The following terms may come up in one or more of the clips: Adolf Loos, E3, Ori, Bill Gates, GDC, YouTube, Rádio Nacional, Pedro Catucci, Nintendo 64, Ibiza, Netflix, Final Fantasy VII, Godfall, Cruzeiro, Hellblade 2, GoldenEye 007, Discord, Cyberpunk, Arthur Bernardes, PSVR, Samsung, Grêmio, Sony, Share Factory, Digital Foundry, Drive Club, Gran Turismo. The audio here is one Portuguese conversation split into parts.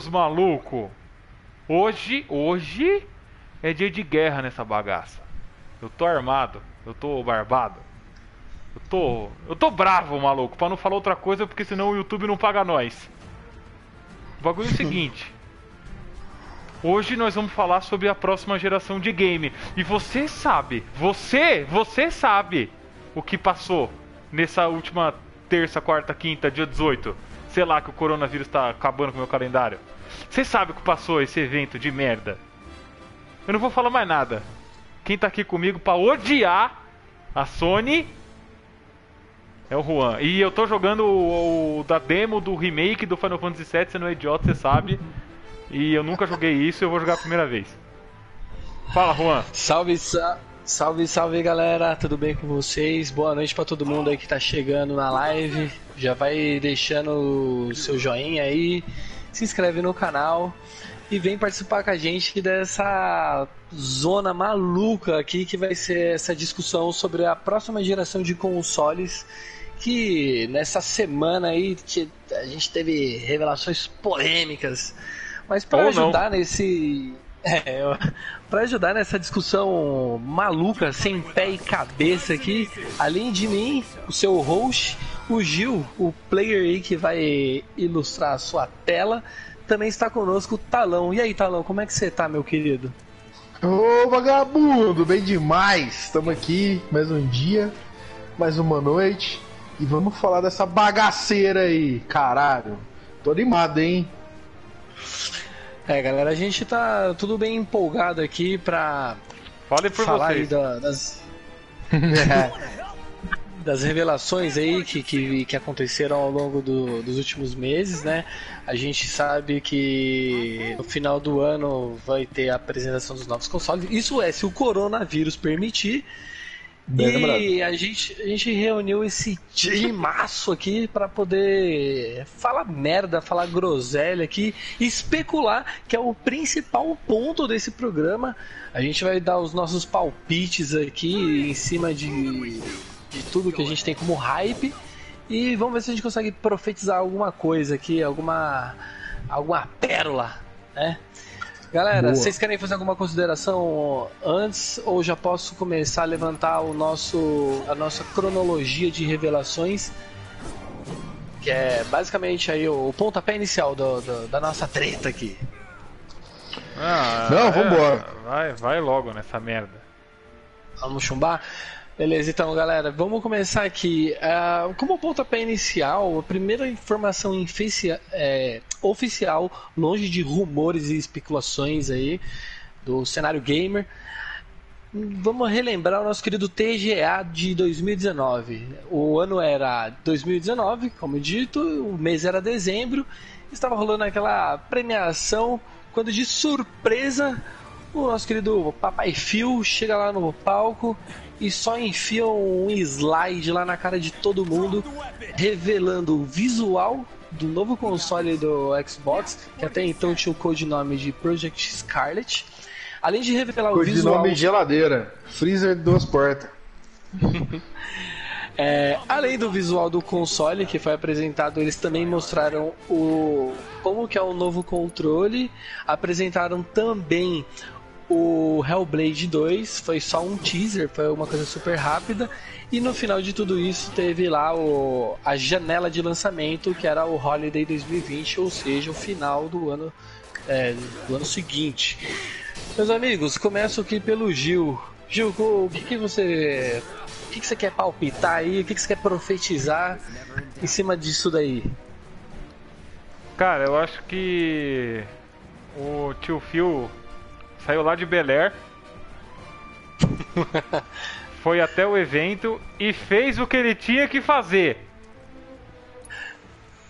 seus malucos. Hoje é dia de guerra nessa bagaça. Eu tô armado, eu tô barbado. Eu tô bravo, maluco, pra não falar outra coisa, porque senão o YouTube não paga nós. O bagulho é o seguinte. Hoje nós vamos falar sobre a próxima geração de game. E você sabe, você sabe o que passou nessa última terça, quarta, quinta, dia 18. Sei lá, que o coronavírus tá acabando com o meu calendário. Você sabe o que passou esse evento de merda. Eu não vou falar mais nada. Quem tá aqui comigo pra odiar a Sony é o Juan. E eu tô jogando o da demo do remake do Final Fantasy VII, você não é idiota, você sabe. E eu nunca joguei isso, eu vou jogar a primeira vez. Fala, Juan. Salve, galera. Tudo bem com vocês? Boa noite pra todo mundo aí que tá chegando na live. Já vai deixando o seu joinha aí. Se inscreve no canal. E vem participar com a gente dessa zona maluca aqui que vai ser essa discussão sobre a próxima geração de consoles. Que nessa semana aí a gente teve revelações polêmicas. Mas para ajudar para ajudar nessa discussão maluca, sem pé e cabeça aqui, além de mim, o seu host, o Gil, o player aí que vai ilustrar a sua tela, também está conosco o Talão. E aí, Talão, como é que você tá, meu querido? Ô, vagabundo, bem demais. Estamos aqui, mais um dia, mais uma noite, e vamos falar dessa bagaceira aí, caralho. Tô animado, hein? É, galera, a gente tá tudo bem empolgado aqui pra falar aí das revelações aí que aconteceram ao longo dos últimos meses, né? A gente sabe que no final do ano vai ter a apresentação dos novos consoles. Isso é, se o coronavírus permitir. E a gente reuniu esse timaço aqui pra poder falar merda, falar groselha aqui, especular, que é o principal ponto desse programa. A gente vai dar os nossos palpites aqui em cima de tudo que a gente tem como hype. E vamos ver se a gente consegue profetizar alguma coisa aqui, alguma pérola, né? Galera, boa. Vocês querem fazer alguma consideração antes ou já posso começar a levantar a nossa cronologia de revelações, que é basicamente aí o pontapé inicial da nossa treta aqui? Não, vambora. Vai logo nessa merda. Vamos chumbar? Beleza, então, galera, vamos começar aqui. Como pontapé inicial, a primeira informação oficial, longe de rumores e especulações aí do cenário gamer, vamos relembrar o nosso querido TGA de 2019. O ano era 2019, como dito, o mês era dezembro, estava rolando aquela premiação, quando de surpresa o nosso querido Papai Phil chega lá no palco e só enfia um slide lá na cara de todo mundo, revelando o visual do novo console do Xbox, que até então tinha o codinome de Project Scarlet. Além de revelar o visual... Codinome geladeira, freezer de duas portas. Além do visual do console que foi apresentado, eles também mostraram como que é o novo controle. Apresentaram também o Hellblade 2, foi só um teaser, foi uma coisa super rápida. E no final de tudo isso teve lá a janela de lançamento, que era o Holiday 2020, ou seja, o final do ano seguinte. Meus amigos, começo aqui pelo Gil. Gil, o que você quer palpitar aí? O que você quer profetizar em cima disso daí? Cara, eu acho que o tio Phil saiu lá de Bel Air, foi até o evento e fez o que ele tinha que fazer.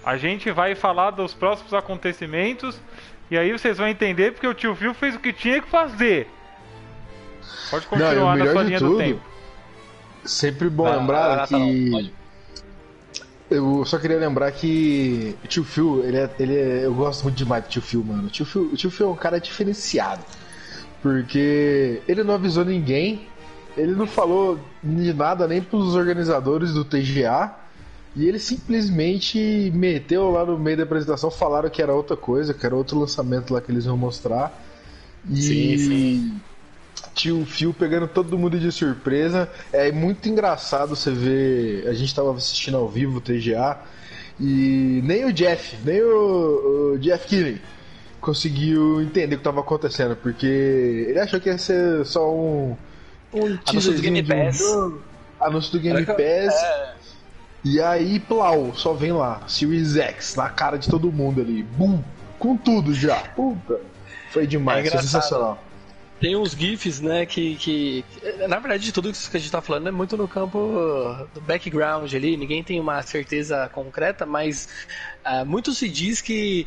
A gente vai falar dos próximos acontecimentos e aí vocês vão entender porque o tio Phil fez o que tinha que fazer. Pode continuar na sua linha do tempo. Sempre bom lembrar que... Eu só queria lembrar que o tio Phil, eu gosto muito demais do tio Phil, mano. O tio Phil é um cara diferenciado. Porque ele não avisou ninguém, ele não falou de nada nem pros organizadores do TGA, E ele simplesmente meteu lá no meio da apresentação, falaram que era outra coisa, que era outro lançamento lá que eles iam mostrar. E sim, sim. Tinha o Phil pegando todo mundo de surpresa. É muito engraçado você ver... A gente tava assistindo ao vivo o TGA e nem o Jeff Keighley conseguiu entender o que tava acontecendo, porque ele achou que ia ser só um anúncio do Game Pass. Anúncio do Game Pass. E aí, plau, só vem lá, Series X, na cara de todo mundo ali. Bum! Com tudo já. Puta! Foi demais, foi sensacional. Tem uns GIFs, né, que... Na verdade, de tudo isso que a gente tá falando é muito no campo do background ali. Ninguém tem uma certeza concreta, mas muito se diz que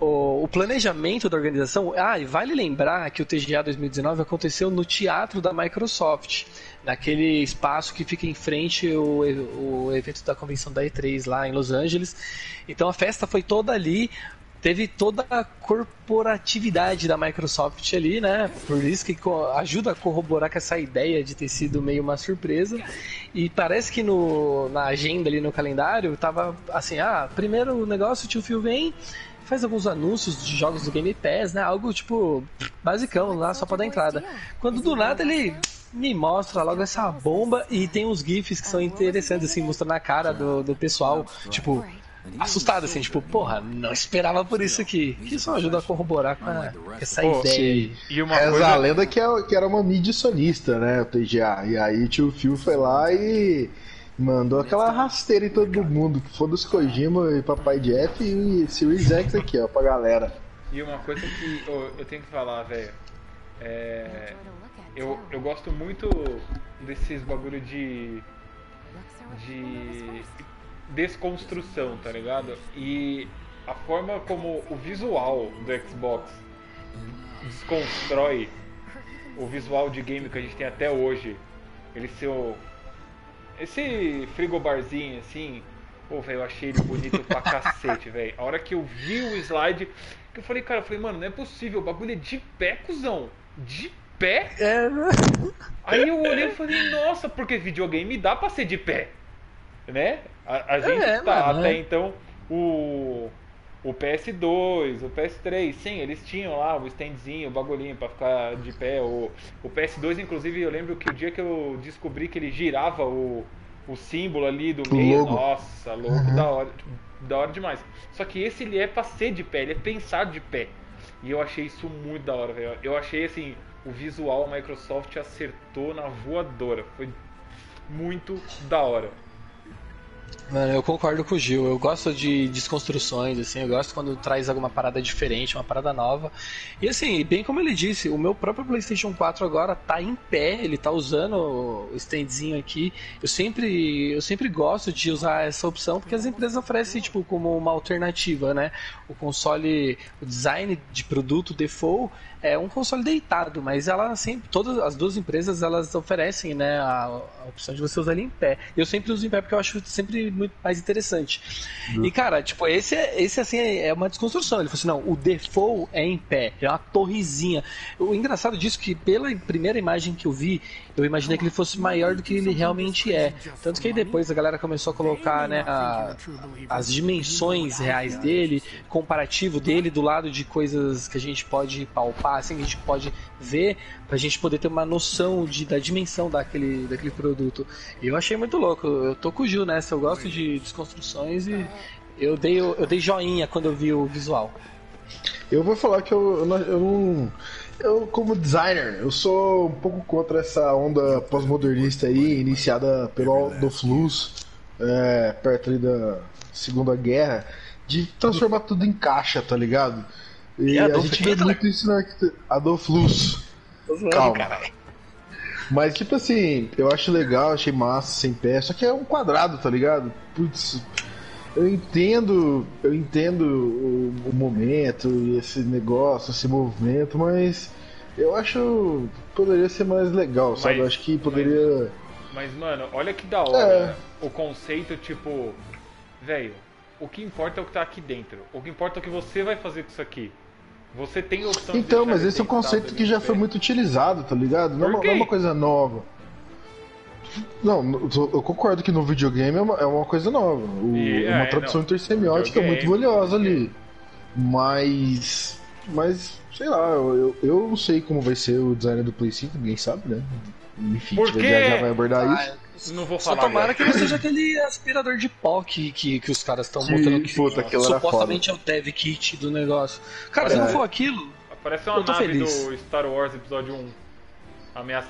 o planejamento da organização... Ah, e vale lembrar que o TGA 2019 aconteceu no teatro da Microsoft, naquele espaço que fica em frente o evento da convenção da E3 lá em Los Angeles. Então a festa foi toda ali, teve toda a corporatividade da Microsoft ali, né? Por isso que ajuda a corroborar com essa ideia de ter sido meio uma surpresa. E parece que na agenda ali, no calendário, tava assim, primeiro o negócio, o tio Phil vem, faz alguns anúncios de jogos do Game Pass, né? Algo tipo basicão lá, só pra dar entrada. Quando do nada ele... me mostra logo essa bomba, e tem uns GIFs que são interessantes, assim, mostrando a cara do pessoal, tipo, assustado, assim, tipo, porra, não esperava por isso aqui. Que isso ajuda a corroborar com essa ideia. E uma coisa... a lenda que era uma mídia sonista, né, o TGA. E aí tio Phil foi lá e mandou aquela rasteira em todo mundo, que foda-se Kojima e Papai Jeff e Series X aqui, ó, pra galera. E uma coisa que eu tenho que falar, velho, é... Eu gosto muito desses bagulho de desconstrução, tá ligado? E a forma como o visual do Xbox desconstrói o visual de game que a gente tem até hoje. Esse frigobarzinho assim, pô, velho, eu achei ele bonito pra cacete, velho. A hora que eu vi o slide, que eu falei, cara, não é possível, o bagulho é de pé, cuzão, de pé? É. Aí eu olhei e falei, nossa, porque videogame dá pra ser de pé, né? A gente tá, mano, até então o PS2, o PS3, sim, eles tinham lá o standzinho, o bagulhinho pra ficar de pé. O PS2, inclusive, eu lembro que o dia que eu descobri que ele girava o símbolo ali do meio, nossa, louco, da hora demais. Só que esse ele é pra ser de pé, ele é pensado de pé. E eu achei isso muito da hora, velho. Eu achei assim... O visual, a Microsoft acertou na voadora. Foi muito da hora. Mano, eu concordo com o Gil. Eu gosto de desconstruções, assim. Eu gosto quando traz alguma parada diferente, uma parada nova. E assim, bem como ele disse, o meu próprio PlayStation 4 agora tá em pé. Ele tá usando o standzinho aqui. Eu sempre gosto de usar essa opção, porque as empresas oferecem, tipo, como uma alternativa, né? O console, o design de produto default é um console deitado, mas ela sempre, todas as duas empresas, elas oferecem, né, a opção de você usar ele em pé. Eu sempre uso em pé porque eu acho sempre muito mais interessante. E cara, tipo, esse assim é uma desconstrução. Ele falou assim, não, o default é em pé, é uma torrezinha. O engraçado disso é que pela primeira imagem que eu vi, eu imaginei que ele fosse maior do que ele realmente é. Tanto que aí depois a galera começou a colocar, né, as dimensões reais dele, comparativo dele do lado de coisas que a gente pode palpar, assim, que a gente pode ver, pra gente poder ter uma noção da dimensão daquele produto. E eu achei muito louco. Eu tô com o Gil nessa, eu gosto de desconstruções e eu dei joinha quando eu vi o visual. Eu vou falar que eu como designer, eu sou um pouco contra essa onda pós-modernista aí, iniciada pelo Adolf Loos, perto ali da Segunda Guerra, de transformar tudo em caixa, tá ligado? E a gente vê muito isso na arquitetura. Adolf Loos. Calma. Caralho. Mas, tipo assim, eu acho legal, achei massa, sem pé. Só que é um quadrado, tá ligado? Putz, eu entendo o momento e esse negócio, esse movimento, mas eu acho poderia ser mais legal, sabe? Eu acho que poderia... Mas, mano, olha que da hora né? O conceito, tipo... Velho, o que importa é o que tá aqui dentro. O que importa é o que você vai fazer com isso aqui. Você tem opção de... Então, mas esse é um conceito que já foi muito utilizado, tá ligado? Não é uma coisa nova. Não, eu concordo que no videogame é uma coisa nova. Uma tradução intercemiótica muito valiosa ali. Mas sei lá, eu não sei como vai ser o design do Play 5, ninguém sabe, né? Enfim, já vai abordar isso. Não vou falar. Só tomara que não seja aquele aspirador de pó que os caras estão montando, que supostamente é o dev kit do negócio. Cara, se não for aquilo, parece uma nave do Star Wars episódio 1. Ameaça.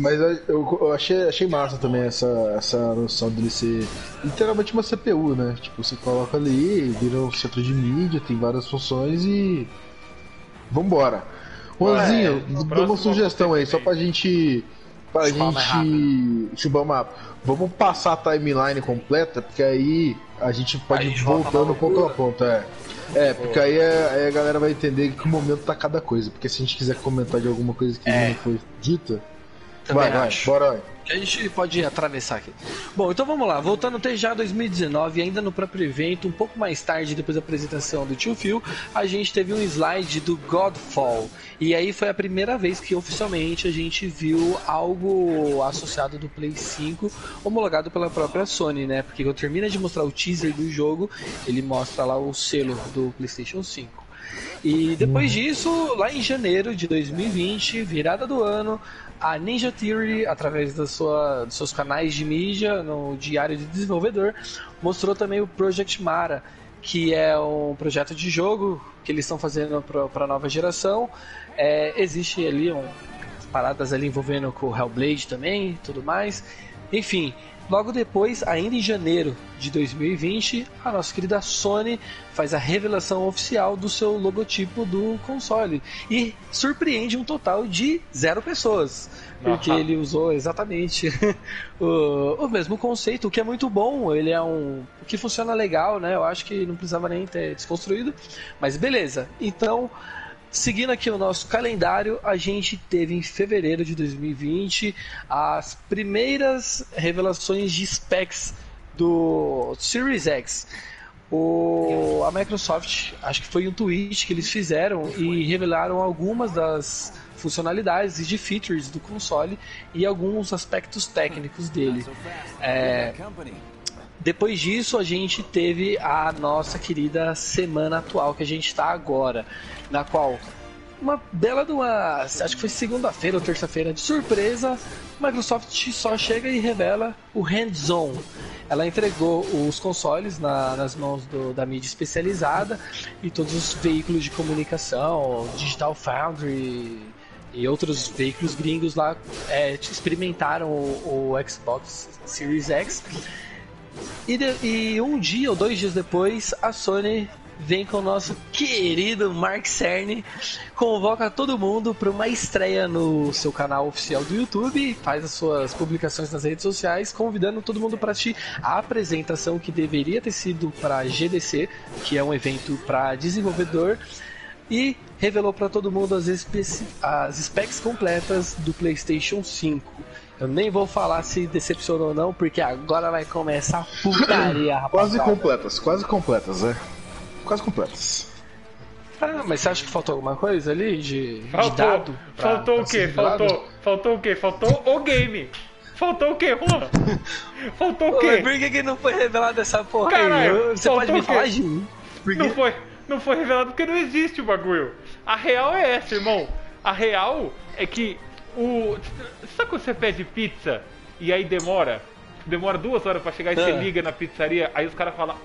Mas eu achei massa também essa noção dele ser literalmente uma CPU, né? Tipo, você coloca ali, vira um centro de mídia, tem várias funções e... Vambora. Juanzinho, dá uma sugestão aí, só pra gente chubar o mapa. Vamos passar a timeline completa, porque aí a gente pode ir voltando ponto a ponto, porque aí a galera vai entender que momento tá cada coisa. Porque se a gente quiser comentar de alguma coisa que não foi dita, bora aí. A gente pode atravessar aqui. Bom, então vamos lá. Voltando ao TGA 2019, ainda no próprio evento, um pouco mais tarde, depois da apresentação do Tio Phil, a gente teve um slide do Godfall. E aí foi a primeira vez que oficialmente a gente viu algo associado do Play 5, homologado pela própria Sony, né? Porque quando termina de mostrar o teaser do jogo, ele mostra lá o selo do PlayStation 5. E depois disso, lá em janeiro de 2020, virada do ano, a Ninja Theory, através dos seus canais de mídia, no Diário de Desenvolvedor, mostrou também o Project Mara, que é um projeto de jogo que eles estão fazendo para a nova geração. Existe ali paradas ali envolvendo com o Hellblade também e tudo mais. Enfim, logo depois, ainda em janeiro de 2020, a nossa querida Sony faz a revelação oficial do seu logotipo do console e surpreende um total de 0 pessoas, porque ele usou exatamente o mesmo conceito, o que é muito bom. Ele é o que funciona legal, né? Eu acho que não precisava nem ter desconstruído, mas beleza. Então, seguindo aqui o nosso calendário, a gente teve em fevereiro de 2020 as primeiras revelações de specs do Series X. A Microsoft, acho que foi um tweet que eles fizeram e revelaram algumas das funcionalidades e de features do console e alguns aspectos técnicos dele. Depois disso, a gente teve a nossa querida semana atual que a gente está agora, na qual uma bela de uma... acho que foi segunda-feira ou terça-feira, de surpresa, a Microsoft só chega e revela o hands-on. Ela entregou os consoles nas mãos da mídia especializada e todos os veículos de comunicação, Digital Foundry e outros veículos gringos lá experimentaram o Xbox Series X. E um dia ou 2 dias depois, a Sony vem com o nosso querido Mark Cerny, convoca todo mundo para uma estreia no seu canal oficial do YouTube, faz as suas publicações nas redes sociais, convidando todo mundo para assistir a apresentação que deveria ter sido para a GDC, que é um evento para desenvolvedor, e revelou para todo mundo as specs completas do PlayStation 5. Eu nem vou falar se decepcionou ou não, porque agora vai começar a putaria, rapaz. Quase completas. Ah, mas você acha que faltou alguma coisa ali de dado? Faltou o quê? Faltou o game. Faltou o quê, Juan? Faltou o quê? Por que não foi revelado essa porra aí? Você pode me falar de mim? Não foi revelado porque não existe o bagulho. A real é essa, irmão. A real é que... Sabe quando você pede pizza e aí demora 2 horas pra chegar e você liga na pizzaria, aí os caras falam,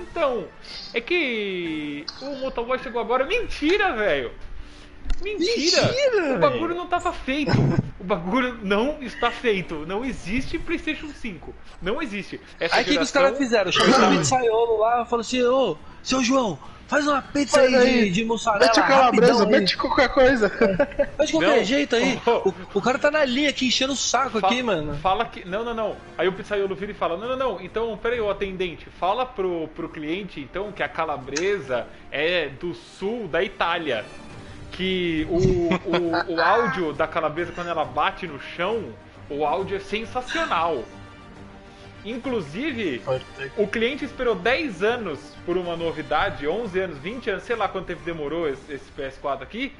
então, é que o motoboy chegou agora. Mentira, velho! Mentira! O bagulho não tava feito. O bagulho não está feito. Não existe PlayStation 5. Não existe. Essa aí o geração... que os caras fizeram? Chegou o pizzaiolo lá e falou assim, ô, seu João, faz uma pizza aí de mussarela. Mete calabresa, mete qualquer coisa. Faz qualquer jeito aí. O cara tá na linha aqui, enchendo o saco aqui, mano. Fala que... Não. Aí o pizzaiolo vira e fala, não. Então, peraí, o atendente, fala pro cliente, então, que a calabresa é do sul da Itália. Que o áudio da calabresa, quando ela bate no chão, o áudio é sensacional. Inclusive, o cliente esperou 10 anos por uma novidade, 11 anos, 20 anos, sei lá quanto tempo demorou esse PS4 aqui.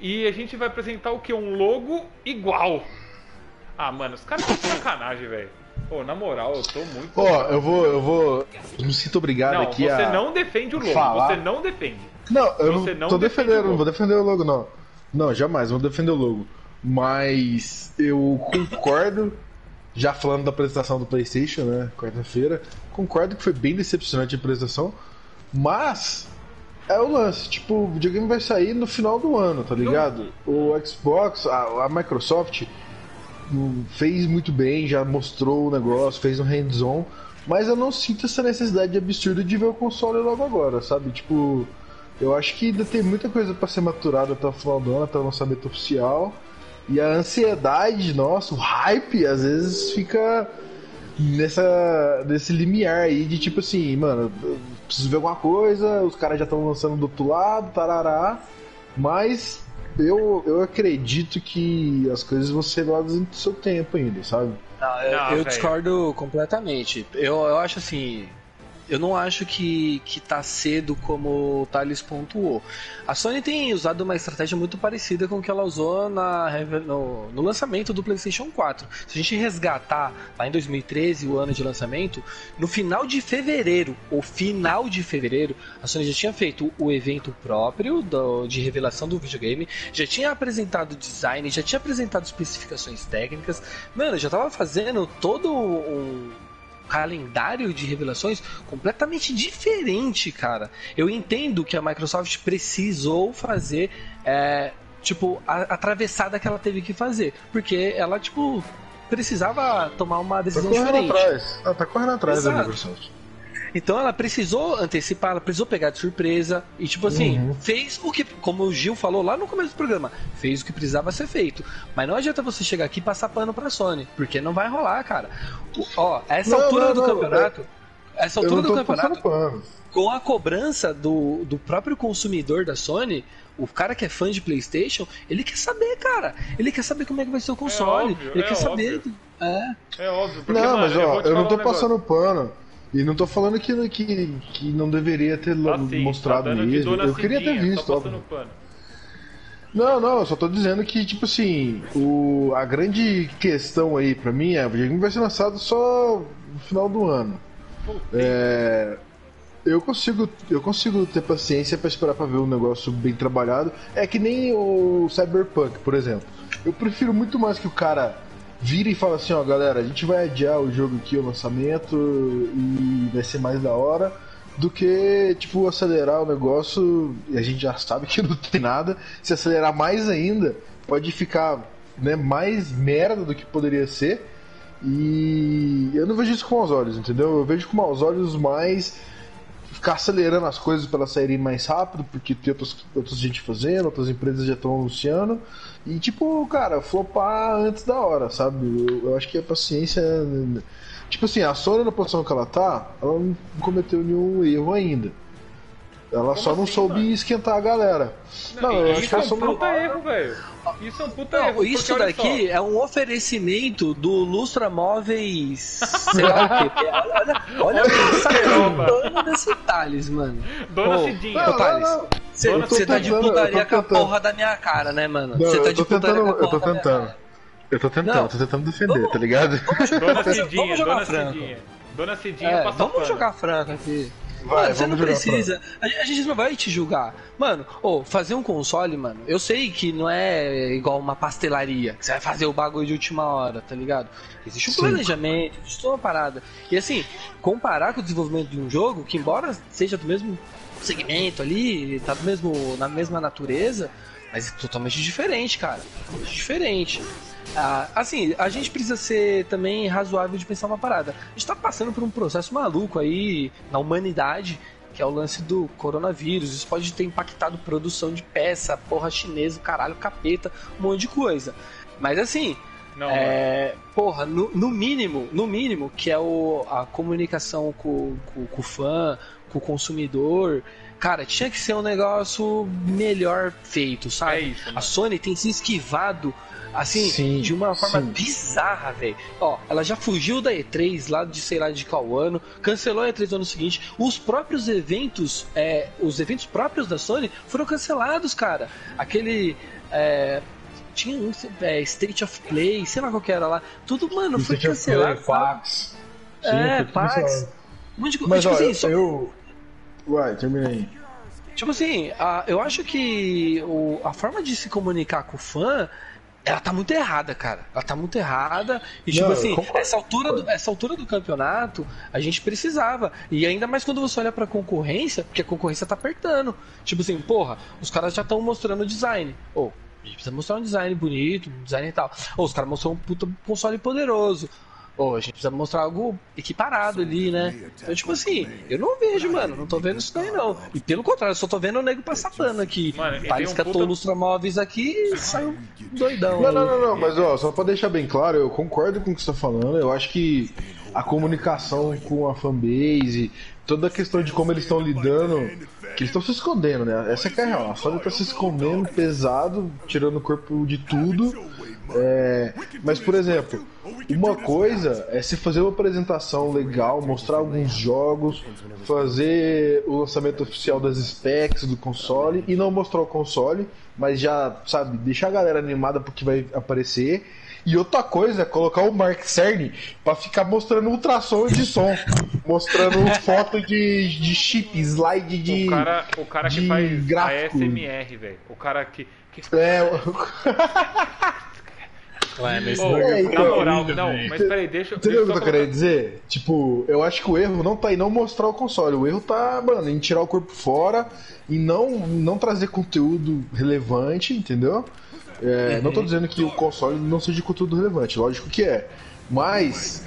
E a gente vai apresentar o que? Um logo igual. Ah, mano, os caras estão de sacanagem, velho. Pô, na moral, eu tô muito... Ó, eu vou... Me sinto obrigado aqui a... Não, você não defende o logo, você não defende. Não, eu não tô defendendo, não vou defender o logo, não. Não, jamais, não vou defender o logo. Mas eu concordo, já falando da apresentação do PlayStation, né, quarta-feira, concordo que foi bem decepcionante a apresentação, mas é o lance, tipo, o videogame vai sair no final do ano, tá ligado? O Xbox, a Microsoft fez muito bem, já mostrou o negócio, fez um hands-on, mas eu não sinto essa necessidade absurda de ver o console logo agora, sabe? Tipo, eu acho que ainda tem muita coisa pra ser maturada até o final do ano, até o lançamento oficial. E a ansiedade, nossa, o hype, às vezes fica nesse limiar aí de tipo assim, mano, eu preciso ver alguma coisa, os caras já estão lançando do outro lado, tarará, mas eu acredito que as coisas vão ser lá dentro do seu tempo ainda, sabe? Não, eu discordo completamente. Eu acho assim... Eu não acho que tá cedo como o Thales pontuou. A Sony tem usado uma estratégia muito parecida com o que ela usou no lançamento do PlayStation 4. Se a gente resgatar lá em 2013, o ano de lançamento, no final de fevereiro, a Sony já tinha feito o evento próprio de revelação do videogame, já tinha apresentado o design, já tinha apresentado especificações técnicas. Mano, já tava fazendo todo um calendário de revelações completamente diferente, cara. Eu entendo que a Microsoft precisou fazer a atravessada que ela teve que fazer, porque ela precisava tomar uma decisão diferente. Tá correndo atrás da Microsoft. Então ela precisou antecipar, ela precisou pegar de surpresa e fez o que, como o Gil falou lá no começo do programa, fez o que precisava ser feito. Mas não adianta você chegar aqui e passar pano pra Sony, porque não vai rolar, cara. Essa altura do campeonato, com a cobrança do próprio consumidor da Sony, o cara que é fã de PlayStation, ele quer saber, cara. Ele quer saber como é que vai ser o console. É óbvio. Porque, não, mas eu não tô passando pano. E não tô falando que não deveria ter mostrado mesmo. Eu queria ter visto, óbvio. Não, eu só tô dizendo que, a grande questão aí pra mim é o videogame vai ser lançado só no final do ano. Eu consigo ter paciência pra esperar pra ver um negócio bem trabalhado. É que nem o Cyberpunk, por exemplo. Eu prefiro muito mais que o cara vira e fala assim, ó, galera, a gente vai adiar o jogo aqui, o lançamento, e vai ser mais da hora, do que, acelerar o negócio, e a gente já sabe que não tem nada, se acelerar mais ainda, pode ficar, né, mais merda do que poderia ser, e eu não vejo isso com maus olhos, entendeu? Eu vejo com maus olhos mais ficar acelerando as coisas para elas saírem mais rápido, porque tem outras gente fazendo, outras empresas já estão anunciando, e flopar antes da hora, sabe? Eu acho que a paciência... a Sony, na posição que ela tá, ela não cometeu nenhum erro ainda. Ela não soube esquentar a galera. Erro, velho. Isso é um puta erro. Porque, isso daqui é um oferecimento do Lustra Móveis. Sei lá o quê. Olha a dona desse Thales, mano. Dona Cidinha. Você tá de putaria com a porra da minha cara, né, mano? Você tá de putaria com a porra da minha cara. Eu tô tentando defender, tá ligado? Vamos jogar franco. Dona Cidinha, vamos jogar franco aqui. Mano, você não precisa, a gente não vai te julgar. Mano, fazer um console, mano, eu sei que não é igual uma pastelaria, que você vai fazer o bagulho de última hora, tá ligado? Existe um planejamento, existe uma parada. E assim, comparar com o desenvolvimento de um jogo, que embora seja do mesmo segmento ali, tá na mesma natureza, mas é totalmente diferente, cara. Totalmente diferente. A gente precisa ser também razoável de pensar uma parada. A gente tá passando por um processo maluco aí na humanidade, que é o lance do coronavírus. Isso pode ter impactado produção de peça, porra chinesa, caralho, capeta, um monte de coisa. Mas assim, no mínimo, que é a comunicação com o fã, com o consumidor... Cara, tinha que ser um negócio melhor feito, sabe? É isso, a Sony tem se esquivado, assim, de uma forma bizarra, velho. Ó, ela já fugiu da E3 lá de sei lá de qual ano, cancelou a E3 no ano seguinte. Os próprios eventos, os eventos próprios da Sony foram cancelados, cara. Aquele... tinha um, velho, State of Play, sei lá qual que era lá. Tudo, mano, foi cancelado. Fax. É, Fax. Mas olha, eu... Uai, terminei. Tipo assim, eu acho que a forma de se comunicar com o fã, ela tá muito errada, cara. Ela tá muito errada. E tipo, não, assim, essa altura do campeonato, a gente precisava. E ainda mais quando você olha pra concorrência, porque a concorrência tá apertando. Tipo assim, porra, os caras já estão mostrando o design. Ou, a gente precisa mostrar um design bonito, um design e tal. Ou, os caras mostraram um puta console poderoso. Ou, a gente precisa mostrar algo equiparado ali, né? Então, tipo assim, eu não vejo, mano. Não tô vendo isso daí, não. E pelo contrário, eu só tô vendo o nego passar pano aqui. Mano, parece que atou lustramóveis aqui e saiu doidão. Não. Mas, ó, só pra deixar bem claro, eu concordo com o que você tá falando. Eu acho que a comunicação com a fanbase, toda a questão de como eles estão lidando, que eles estão se escondendo, né? Essa é a real. A Sony tá se escondendo pesado, tirando o corpo de tudo. É, mas, por exemplo, uma coisa é se fazer uma apresentação legal, mostrar alguns jogos, fazer o lançamento oficial das specs do console e não mostrar o console, mas já, sabe, deixar a galera animada porque vai aparecer. E outra coisa é colocar o Mark Cerny pra ficar mostrando ultrassom de som, mostrando foto de chip, slide de o cara que faz gráfico. ASMR, velho. O cara que... É, Ué, mas mas peraí, deixa eu... Você viu o que eu tô querendo dizer? Tipo, eu acho que o erro não tá em não mostrar o console. O erro tá, mano, em tirar o corpo fora e não trazer conteúdo relevante, entendeu? É, não tô dizendo que o console não seja de conteúdo relevante, lógico que é. Mas,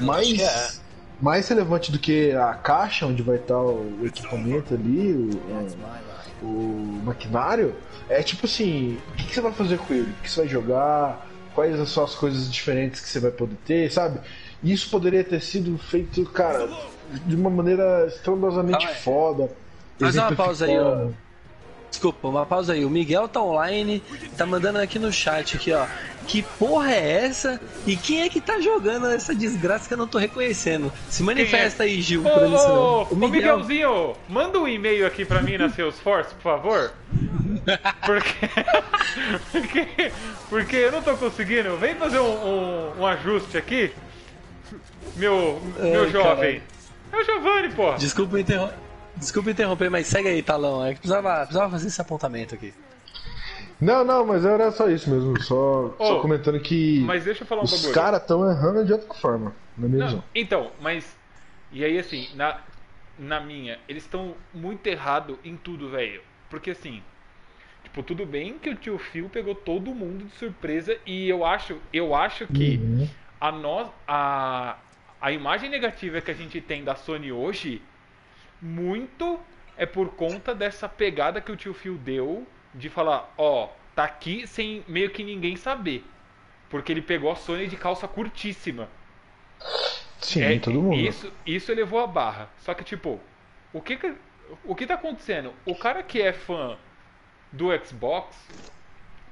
mais relevante do que a caixa onde vai estar o equipamento ali, o maquinário, é tipo assim, o que você vai fazer com ele? O que você vai jogar? Quais as suas coisas diferentes que você vai poder ter, sabe? E isso poderia ter sido feito, cara, de uma maneira estrondosamente foda. Faz uma pausa aí, ó. Desculpa, uma pausa aí. O Miguel tá online, tá mandando aqui no chat, aqui, ó. Que porra é essa? E quem é que tá jogando essa desgraça que eu não tô reconhecendo? Se manifesta aí, Gil, pra mim, senão. O Miguelzinho, manda um e-mail aqui pra mim na Salesforce, por favor. Porque eu não tô conseguindo. Vem fazer um ajuste aqui, meu jovem. É o Giovanni, porra. Desculpa interromper, mas segue aí, Talão. É que precisava fazer esse apontamento aqui. Não, mas era só isso mesmo. Só comentando que mas deixa eu falar os caras tão errando de outra forma, na minha visão. Então, mas... E aí, assim, na minha, eles estão muito errado em tudo, velho. Porque, assim... Tipo, tudo bem que o tio Phil pegou todo mundo de surpresa e eu acho que a imagem negativa que a gente tem da Sony hoje muito é por conta dessa pegada que o tio Phil deu de falar, tá aqui sem meio que ninguém saber. Porque ele pegou a Sony de calça curtíssima. Sim, todo mundo. Isso elevou a barra. Só que, tipo, o que tá acontecendo? O cara que é fã do Xbox,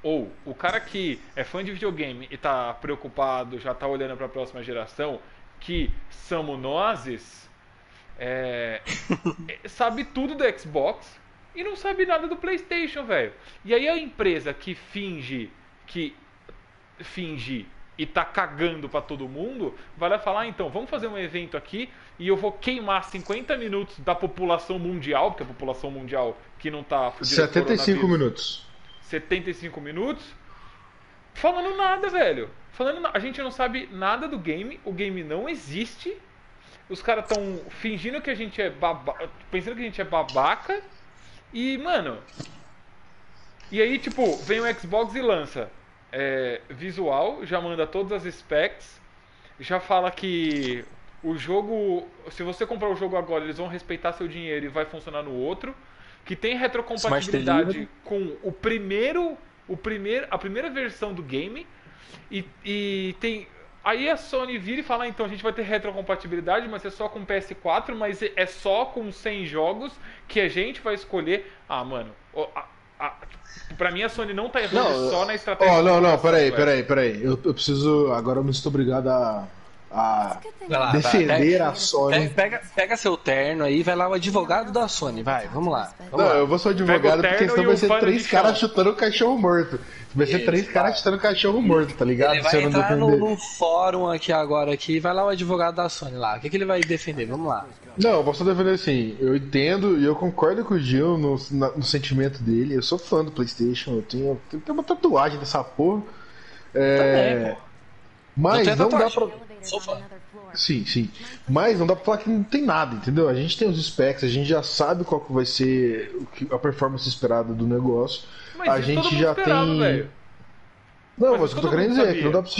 ou o cara que é fã de videogame e tá preocupado, já tá olhando pra próxima geração, que somos nós, sabe tudo do Xbox e não sabe nada do PlayStation, velho. E aí a empresa que finge e tá cagando pra todo mundo, vai lá falar, então, vamos fazer um evento aqui e eu vou queimar 50 minutos da população mundial, porque a população mundial que não tá fudida 75 minutos. 75 minutos? Falando nada, velho. A gente não sabe nada do game, o game não existe, os caras tão fingindo que a gente é babaca, pensando que a gente é babaca e, mano... E aí, tipo, vem o Xbox e lança... visual, já manda todas as specs, já fala que o jogo, se você comprar o jogo agora, eles vão respeitar seu dinheiro e vai funcionar no outro, que tem retrocompatibilidade com a primeira versão do game e tem, aí a Sony vira e fala, então a gente vai ter retrocompatibilidade, mas é só com PS4, mas é só com 100 jogos que a gente vai escolher. Pra mim a Sony não tá errando só na estratégia. Peraí. Eu preciso. Agora eu me estou obrigado a a lá, defender a Sony. Pega seu terno aí, vai lá o advogado da Sony, vai, vamos lá. Vamos lá. Eu vou ser advogado porque senão vai ser três caras chutando o cachorro morto. Vai ser três caras chutando o cachorro morto, tá ligado? Ele vai entrar num fórum aqui agora, aqui, vai lá o advogado da Sony lá. O que, que ele vai defender? Vamos lá. Não, eu posso defender assim, eu entendo e eu concordo com o Gil no sentimento dele. Eu sou fã do PlayStation, eu tenho uma tatuagem dessa porra. É... Mas não dá pra... Sim. Mas não dá pra falar que não tem nada, entendeu? A gente tem os specs, a gente já sabe qual que vai ser a performance esperada do negócio. Mas a gente já tem... Véio. Não, mas o que eu tô querendo dizer é que não dá pra...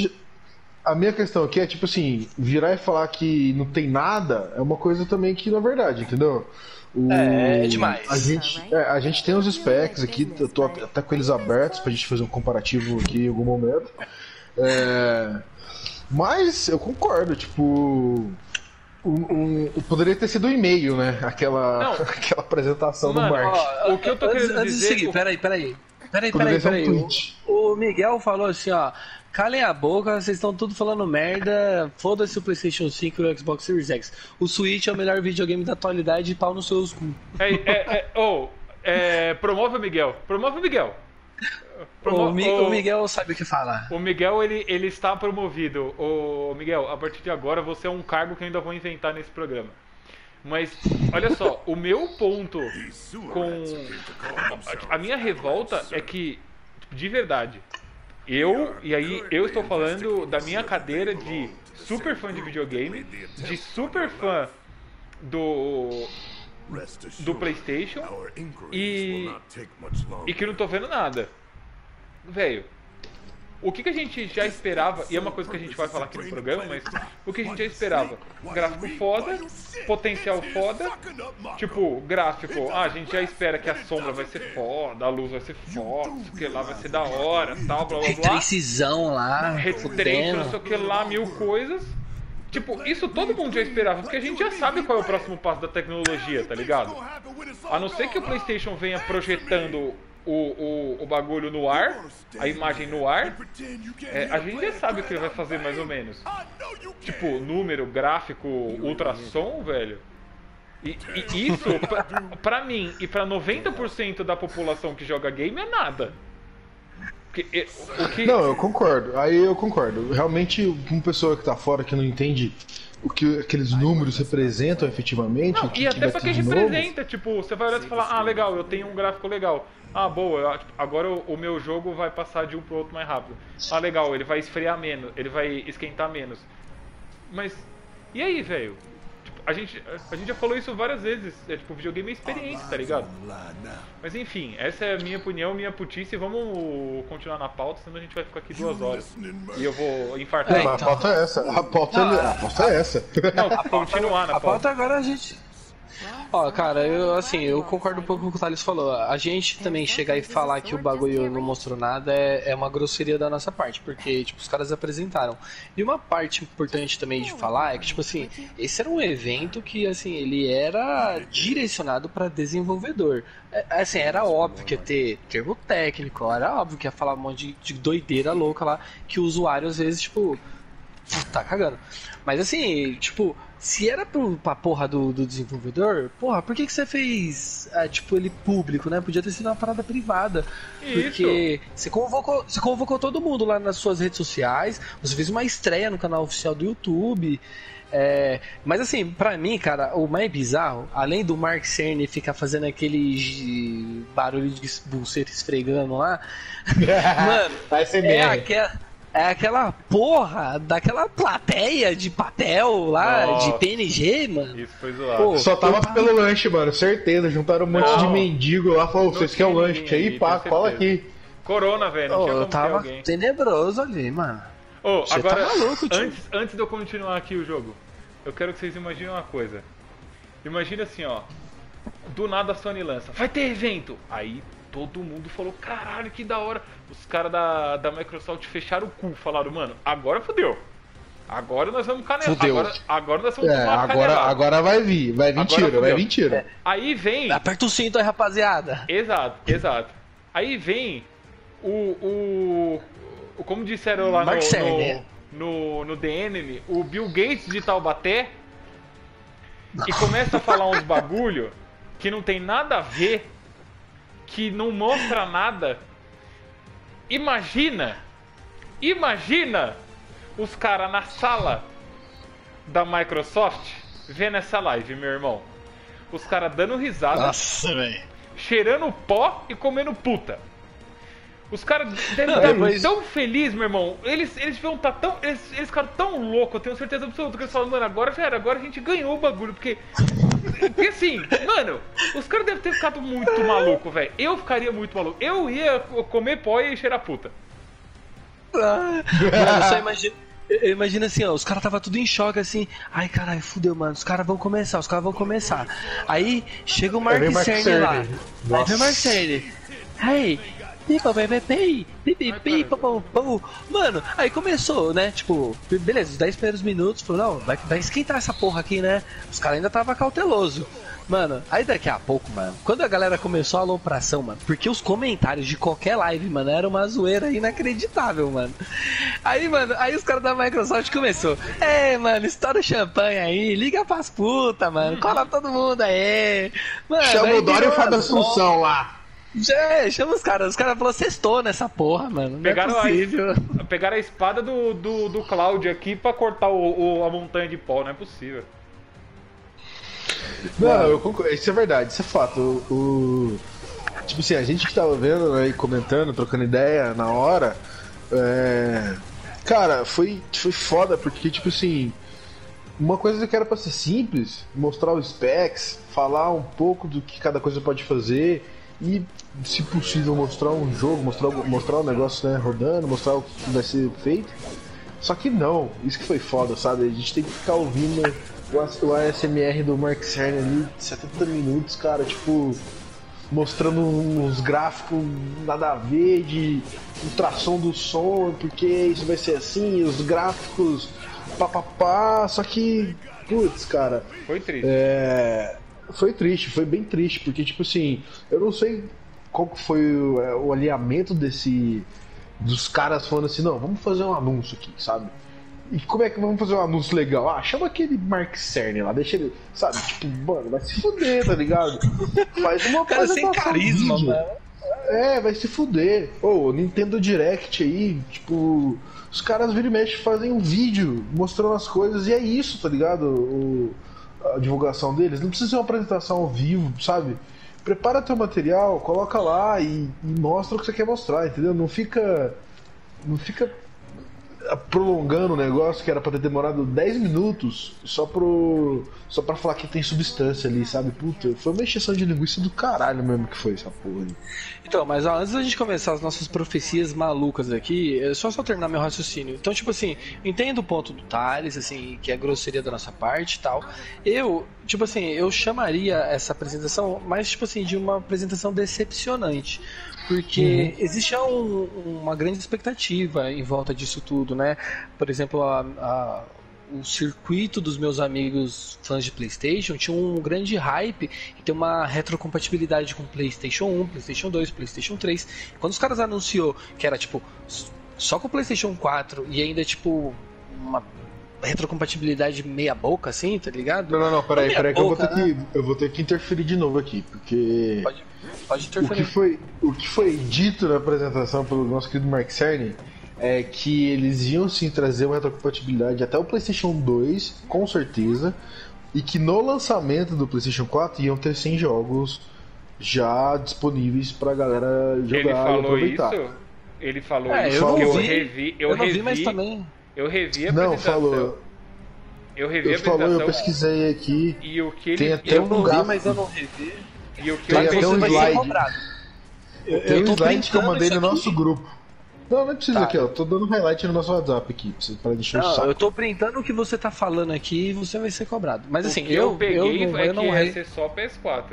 A minha questão aqui é, tipo assim, virar e falar que não tem nada é uma coisa também que não é verdade, entendeu? É demais. A gente tem os specs aqui, eu tô até com eles abertos pra gente fazer um comparativo aqui em algum momento. Mas eu concordo, tipo... poderia ter sido um e-mail, né? Aquela apresentação do Mark. Ó, o que eu tô querendo dizer... Seguir, peraí. O Miguel falou assim, ó... Calem a boca, vocês estão tudo falando merda, foda-se o PlayStation 5 e o Xbox Series X. O Switch é o melhor videogame da atualidade e pau nos seus cu. Promove o Miguel. O Miguel sabe o que fala. O Miguel, ele está promovido. O Miguel, a partir de agora você é um cargo que eu ainda vou inventar nesse programa. Mas, olha só, o meu ponto com... A minha revolta é que, de verdade... Eu estou falando da minha cadeira de super fã de videogame, de super fã do PlayStation e que não tô vendo nada. Velho, o que a gente já esperava, e é uma coisa que a gente vai falar aqui no programa, mas o que a gente já esperava? Gráfico foda, potencial foda, tipo, gráfico, a gente já espera que a sombra vai ser foda, a luz vai ser foda, não sei o que lá, vai ser da hora, tal, blá blá blá. Retracizão lá, retrace, não sei o que lá, mil coisas. Tipo, isso todo mundo já esperava, porque a gente já sabe qual é o próximo passo da tecnologia, tá ligado? A não ser que o PlayStation venha projetando o bagulho no ar, a imagem no ar, a gente já sabe o que ele vai fazer mais ou menos. Tipo, número, gráfico, ultrassom, velho. E isso, pra mim e pra 90% da população que joga game, é nada. Não, eu concordo. Realmente, uma pessoa que tá fora, que não entende o que aqueles números representam efetivamente... Não, e até pra quem representa, tipo, você vai olhar e falar, ah, legal, eu tenho um gráfico legal. Ah, boa, agora o meu jogo vai passar de um pro outro mais rápido. Ah, legal, ele vai esfriar menos, ele vai esquentar menos. Mas, e aí, velho? Tipo, a gente já falou isso várias vezes. É tipo, videogame é experiência, tá ligado? Mas enfim, essa é a minha opinião, minha putice. Vamos continuar na pauta, senão a gente vai ficar aqui 2 horas. E eu vou infartar. Então. A pauta é essa. A pauta é essa. Não, continuar na pauta. A pauta agora a gente... Ó, cara, eu concordo um pouco com o que o Thales falou. A gente também chegar e falar que o bagulho não mostrou nada é uma grosseria da nossa parte, porque, tipo, os caras apresentaram. E uma parte importante também de falar é que, tipo assim, esse era um evento que, assim, ele era direcionado para desenvolvedor. Assim, era óbvio que ia ter termo técnico, era óbvio que ia falar um monte de doideira louca lá, que o usuário, às vezes, tipo, tá cagando. Mas, assim, tipo... Se era pra porra do desenvolvedor, porra, por que você fez, ele público, né? Podia ter sido uma parada privada. Porque você convocou todo mundo lá nas suas redes sociais, você fez uma estreia no canal oficial do YouTube. Mas assim, pra mim, cara, o mais bizarro, além do Mark Cerny ficar fazendo aquele barulho de buceta esfregando lá, mano, vai ser merda. É aquela porra daquela plateia de papel lá, de PNG, mano. Isso foi zoado. Pô, só tava pelo lanche, mano, certeza. Juntaram um monte de mendigo lá, falou, vocês querem um lanche aí? Pá, cola aqui. Corona, velho, não tinha como ter alguém. Tava tenebroso ali, mano. Agora, tá maluco, tio. Antes de eu continuar aqui o jogo, eu quero que vocês imaginem uma coisa. Imagina assim, ó. Do nada a Sony lança, vai ter evento! Aí... Todo mundo falou, caralho, que da hora. Os caras da Microsoft fecharam o cu. Falaram, mano, agora fodeu. Agora nós vamos canelar. Agora nós vamos agora vai vir tiro, vai vir tiro. Aí vem... Aperta o cinto aí, rapaziada. Exato. Aí vem o como disseram lá no, Marcelo, no, no The Enemy, o Bill Gates de Taubaté, e começa a falar uns bagulho que não tem nada a ver, que não mostra nada. Imagina os caras na sala da Microsoft vendo essa live, meu irmão. Os caras dando risada. Nossa, velho. Cheirando pó e comendo puta. Os caras devem estar tão felizes, meu irmão. Eles vão estar tão. Eles ficaram tão loucos, eu tenho certeza absoluta que eles falam, mano, agora já era, agora a gente ganhou o bagulho, porque. Porque assim, mano, os caras devem ter ficado muito maluco, velho. Eu ficaria muito maluco. Eu ia comer pó e cheirar puta. Mano, só imagina. Eu imagino assim, ó, os caras tava tudo em choque, assim, ai caralho, fudeu, mano, os caras vão começar. Aí chega o Mark Cerny lá. Nossa. Aí vem o Mark Cerny. Aí, mano, aí começou, né, tipo, beleza, os 10 primeiros minutos, falou, não, vai esquentar essa porra aqui, né, os caras ainda tava cauteloso. Mano, aí daqui a pouco, mano, quando a galera começou a alopração, mano, porque os comentários de qualquer live, mano, era uma zoeira inacreditável, mano. Aí, os caras da Microsoft começou, mano, estoura o champanhe aí, liga pras putas, mano, cola todo mundo aí. Mano, chama o Dória e o Fábio Assunção lá. É, chama os caras falaram, cestou nessa porra, mano, não pegaram é possível. Pegaram a espada do Cláudio aqui pra cortar a montanha de pó, não é possível. Não, eu concordo. Isso é verdade, isso é fato. Tipo assim, a gente que tava vendo, né, e comentando, trocando ideia na hora, cara, foi foda, porque, tipo assim, uma coisa que era pra ser simples, mostrar os specs, falar um pouco do que cada coisa pode fazer e, se possível, mostrar um jogo, mostrar um negócio, né, rodando, mostrar o que vai ser feito. Só que não, isso que foi foda, sabe? A gente tem que ficar ouvindo o ASMR do Mark Cerny ali, 70 minutos, cara, tipo, mostrando uns gráficos nada a ver, de tração do som, porque isso vai ser assim, os gráficos, papapá, só que, putz, cara. Foi triste. Foi bem triste, porque, tipo assim, eu não sei qual que foi o alinhamento dos caras falando assim, não, vamos fazer um anúncio aqui, sabe? E como é que vamos fazer um anúncio legal? Ah, chama aquele Mark Cerny lá, deixa ele, sabe? Tipo, mano, vai se fuder, tá ligado? Faz uma coisa sem carisma, mano. É, vai se fuder. Ô, Nintendo Direct aí, tipo, os caras viram e mexem, fazem um vídeo mostrando as coisas e é isso, tá ligado? A divulgação deles. Não precisa ser uma apresentação ao vivo, sabe? Prepara teu material, coloca lá e mostra o que você quer mostrar, entendeu? Não fica prolongando o negócio que era pra ter demorado 10 minutos só pra falar que tem substância ali, sabe? Puta, foi uma encheção de linguiça do caralho mesmo que foi essa porra aí. Então, mas ó, antes da gente começar as nossas profecias malucas aqui, é só terminar meu raciocínio. Então, tipo assim, entendo o ponto do Thales, assim, que é grosseria da nossa parte e tal. Tipo assim, eu chamaria essa apresentação mais, tipo assim, de uma apresentação decepcionante. Porque existe uma grande expectativa em volta disso tudo, né? Por exemplo, o circuito dos meus amigos fãs de PlayStation tinha um grande hype e tem uma retrocompatibilidade com PlayStation 1, PlayStation 2, PlayStation 3. Quando os caras anunciou que era, tipo, só com o PlayStation 4 e ainda, tipo, uma retrocompatibilidade meia boca, assim, tá ligado? Não, peraí que eu vou ter que interferir de novo aqui, porque... Pode interferir. O que foi dito na apresentação pelo nosso querido Mark Cerny é que eles iam sim trazer uma retrocompatibilidade até o PlayStation 2, com certeza, e que no lançamento do PlayStation 4 iam ter 100 jogos já disponíveis pra galera jogar e aproveitar. Eu revi a apresentação. Eu pesquisei aqui. E o que ele... Tem até um lugar, mas eu não revi. E o que tem até um slide. Tem um slide que eu mandei no nosso grupo. Não, não precisa, tá. Aqui, ó. Tô dando highlight no nosso WhatsApp aqui, pra deixar o saco. Eu tô printando o que você tá falando aqui e você vai ser cobrado. Mas assim, eu peguei, vai ser só PS4.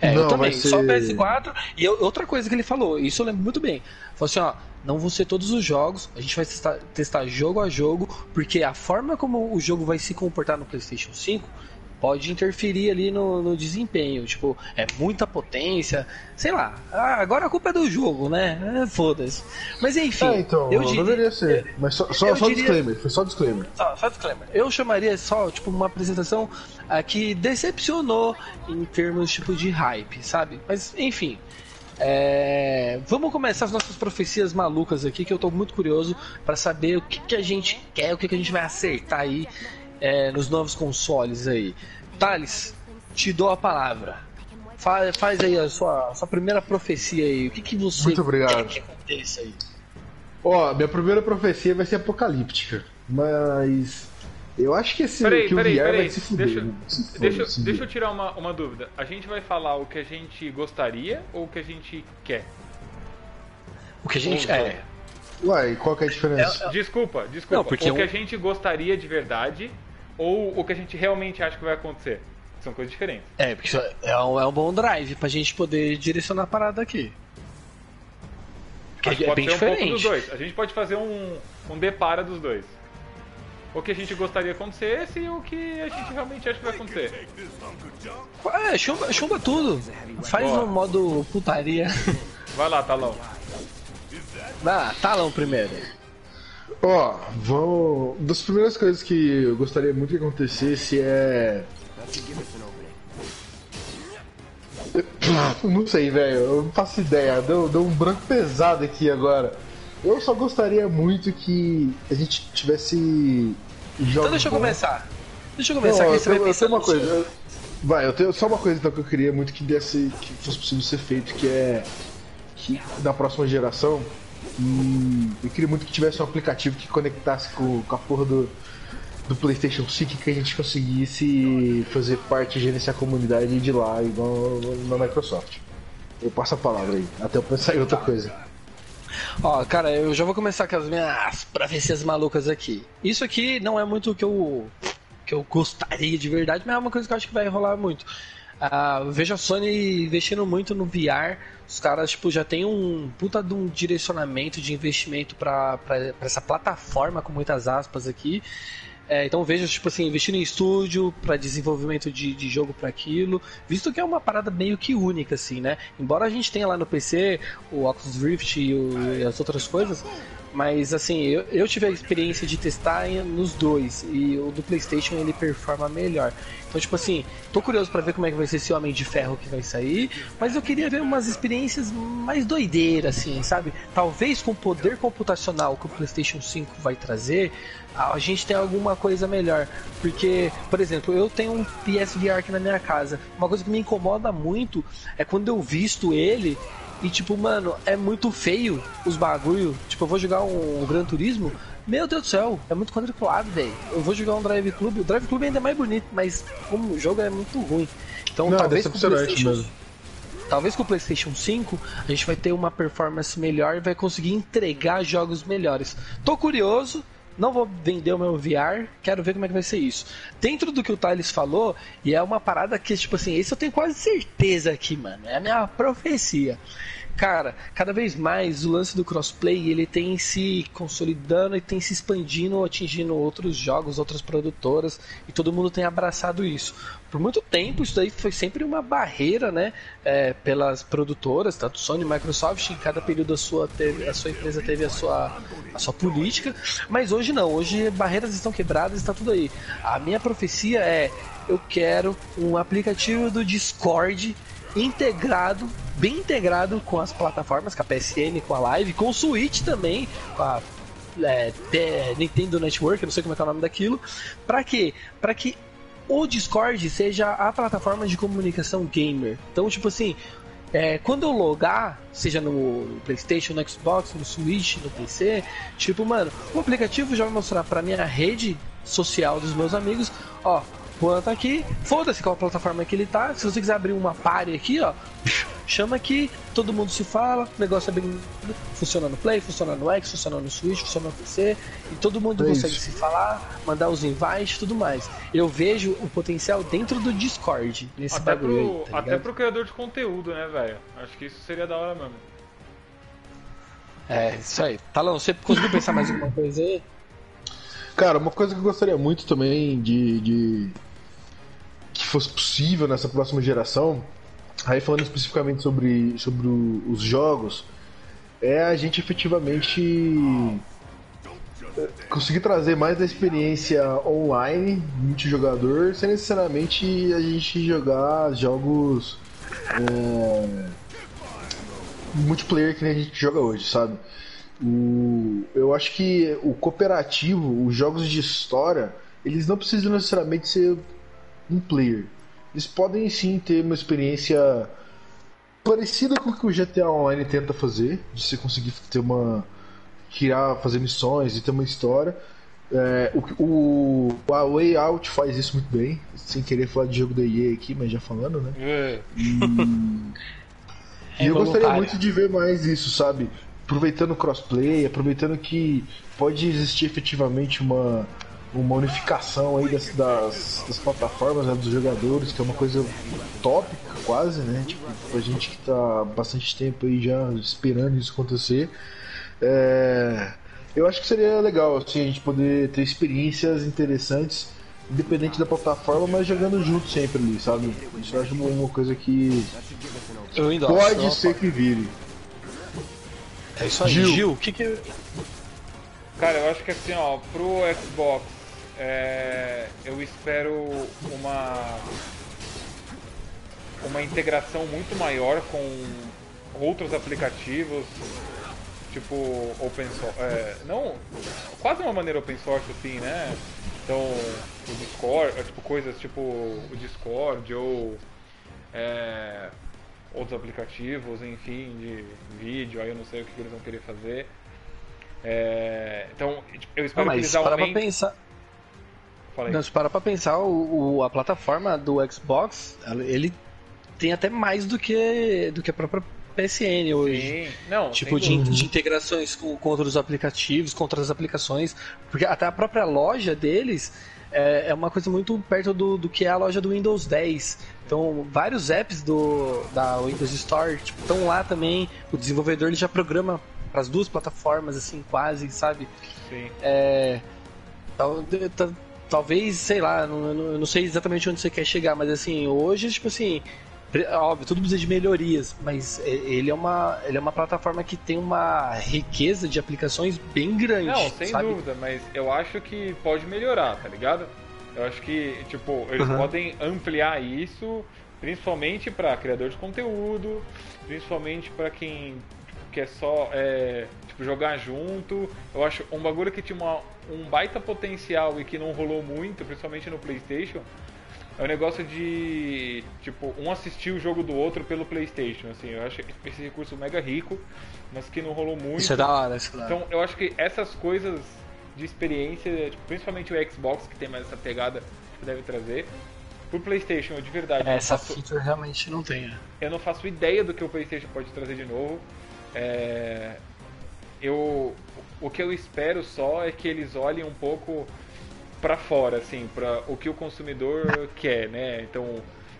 Eu também, só PS4. E outra coisa que ele falou, isso eu lembro muito bem. Falou assim, ó, não vão ser todos os jogos, a gente vai testar jogo a jogo, porque a forma como o jogo vai se comportar no PlayStation 5 pode interferir ali no desempenho. Tipo, é muita potência, sei lá. Agora a culpa é do jogo, né? Foda-se. Mas enfim. Então, eu deveria ser. Mas só diria, disclaimer. Foi só disclaimer. Só disclaimer. Eu chamaria só, tipo, uma apresentação que decepcionou em termos, tipo, de hype, sabe? Mas enfim. Vamos começar as nossas profecias malucas aqui, que eu tô muito curioso pra saber o que a gente quer, o que a gente vai acertar aí nos novos consoles aí. Thales, te dou a palavra. Faz aí a sua primeira profecia aí. O que você quer que aconteça aí? Ó, minha primeira profecia vai ser apocalíptica, mas eu acho que VR vai se fuder. Deixa eu tirar uma dúvida. A gente vai falar o que a gente gostaria ou o que a gente quer? O que a gente é. Uai, qual que é a diferença? Desculpa. Não, porque o que a gente gostaria de verdade ou o que a gente realmente acha que vai acontecer. São coisas diferentes. É, porque é um bom drive pra gente poder direcionar a parada aqui. Porque é bem diferente. Um pouco dos dois. A gente pode fazer um depara dos dois. O que a gente gostaria que acontecesse e o que a gente realmente acha que vai acontecer. Chumba tudo. Faz no modo putaria. Vai lá, Talão. Talão primeiro. Uma das primeiras coisas que eu gostaria muito que acontecesse é... Não sei, velho. Eu não faço ideia. Deu um branco pesado aqui agora. Eu só gostaria muito que a gente tivesse... Então deixa eu começar. Não, eu tenho só uma coisa então, que eu queria muito que fosse possível ser feito, que é que na próxima geração, eu queria muito que tivesse um aplicativo que conectasse com a porra do PlayStation 5, que a gente conseguisse fazer parte, gerenciar a comunidade de lá, igual na Microsoft. Eu passo a palavra aí, até eu pensar em outra coisa. Cara, eu já vou começar com as minhas profecias malucas aqui. Isso aqui não é muito o que eu gostaria de verdade, mas é uma coisa que eu acho que vai rolar muito. Vejo a Sony investindo muito no VR. Os caras, tipo, já tem um puta de um direcionamento de investimento pra essa plataforma, com muitas aspas aqui. Então vejo, tipo assim, investindo em estúdio pra desenvolvimento de jogo pra aquilo, visto que é uma parada meio que única, assim, né? Embora a gente tenha lá no PC o Oculus Rift e as outras coisas, mas assim, eu tive a experiência de testar nos dois, e o do PlayStation ele performa melhor. Então, tipo assim, tô curioso pra ver como é que vai ser esse Homem de Ferro que vai sair, mas eu queria ver umas experiências mais doideiras, assim, sabe? Talvez com o poder computacional que o PlayStation 5 vai trazer, a gente tem alguma coisa melhor. Porque, por exemplo, eu tenho um PSVR aqui na minha casa. Uma coisa que me incomoda muito é quando eu visto ele e, tipo, mano, é muito feio os bagulho. Tipo, eu vou jogar um Gran Turismo, meu Deus do céu, é muito quadriculado, velho. Eu vou jogar um Drive Club, o Drive Club ainda é mais bonito, mas como o jogo é muito ruim. Então, não, talvez com o PlayStation 5 a gente vai ter uma performance melhor e vai conseguir entregar jogos melhores. Tô curioso. Não vou vender o meu VR, quero ver como é que vai ser isso. Dentro do que o Thales falou, e é uma parada que, tipo assim, isso eu tenho quase certeza aqui, mano. É a minha profecia. Cara, cada vez mais o lance do crossplay, ele tem se consolidando e tem se expandindo, atingindo outros jogos, outras produtoras, e todo mundo tem abraçado isso. Por muito tempo, isso daí foi sempre uma barreira, né? Pelas produtoras, tanto Sony e Microsoft, em cada período a sua empresa teve a sua política, mas hoje não, hoje barreiras estão quebradas, está tudo aí. A minha profecia é, eu quero um aplicativo do Discord integrado, bem integrado com as plataformas, com a PSN, com a Live, com o Switch também, com a Nintendo Network, não sei como é que é o nome daquilo. Pra quê? Pra que o Discord seja a plataforma de comunicação gamer. Então, tipo assim, quando eu logar, seja no PlayStation, no Xbox, no Switch, no PC, tipo, mano, o aplicativo já vai mostrar pra minha rede social dos meus amigos, Juan tá aqui, foda-se qual a plataforma que ele tá. Se você quiser abrir uma party aqui, chama aqui, todo mundo se fala, o negócio é bem... Funciona no Play, funciona no X, funciona no Switch, funciona no PC, e todo mundo consegue se falar, mandar os invites e tudo mais. Eu vejo o potencial dentro do Discord, nesse bagulho. Tá até pro criador de conteúdo, né, velho? Acho que isso seria da hora mesmo. Isso aí. Talão, você conseguiu pensar mais alguma coisa aí? Cara, uma coisa que eu gostaria muito também que fosse possível nessa próxima geração, aí falando especificamente sobre os jogos, é a gente efetivamente conseguir trazer mais da experiência online, multijogador, sem necessariamente a gente jogar jogos multiplayer que a gente joga hoje, sabe? Eu acho que o cooperativo, os jogos de história, eles não precisam necessariamente ser um player. Eles podem sim ter uma experiência parecida com o que o GTA Online tenta fazer, de você conseguir ter fazer missões e ter uma história. A Way Out faz isso muito bem, sem querer falar de jogo da EA aqui, mas já falando, né? E eu gostaria muito de ver mais isso, sabe? Aproveitando o crossplay, aproveitando que pode existir efetivamente uma unificação aí das plataformas, né, dos jogadores, que é uma coisa utópica quase, né? Tipo, pra gente que tá há bastante tempo aí já esperando isso acontecer. Eu acho que seria legal assim, a gente poder ter experiências interessantes, independente da plataforma, mas jogando junto sempre ali, sabe? Isso eu acho uma coisa que pode ser que vire. É isso aí, Gil, o que... Cara, eu acho que assim, ó, pro Xbox, eu espero uma integração muito maior com outros aplicativos, tipo open source, quase uma maneira open source assim, né? Então, o Discord, tipo coisas tipo o Discord ou outros aplicativos, enfim, de vídeo, aí eu não sei o que eles vão querer fazer. Então, eu espero que eles aumentem... Para pra pensar, a plataforma do Xbox, ele tem até mais do que a própria PSN hoje. Sim. Não, tipo, de integrações com outros aplicativos, com outras aplicações, porque até a própria loja deles é uma coisa muito perto do que é a loja do Windows 10. Então, vários apps da Windows Store, tipo, estão lá também. O desenvolvedor ele já programa para as duas plataformas, assim, quase, sabe? Sim. Talvez, sei lá, eu não sei exatamente onde você quer chegar, mas assim, hoje, tipo assim, óbvio, tudo precisa de melhorias, mas ele é uma plataforma que tem uma riqueza de aplicações bem grande. Não, sem dúvida, mas eu acho que pode melhorar, tá ligado? Eu acho que, tipo, eles podem ampliar isso, principalmente para criador de conteúdo, principalmente para quem quer só tipo, jogar junto. Eu acho um bagulho que tinha um baita potencial e que não rolou muito, principalmente no PlayStation. É um negócio de, tipo, um assistir o jogo do outro pelo PlayStation, assim. Eu acho esse recurso mega rico, mas que não rolou muito. Isso é da hora, isso é claro. Então, eu acho que essas coisas de experiência, tipo, principalmente o Xbox, que tem mais essa pegada, tipo, deve trazer. Pro PlayStation, eu de verdade... essa feature realmente não tem. Eu não faço ideia do que o PlayStation pode trazer de novo. O que eu espero só é que eles olhem um pouco... pra fora, assim, pra o que o consumidor quer, né? Então,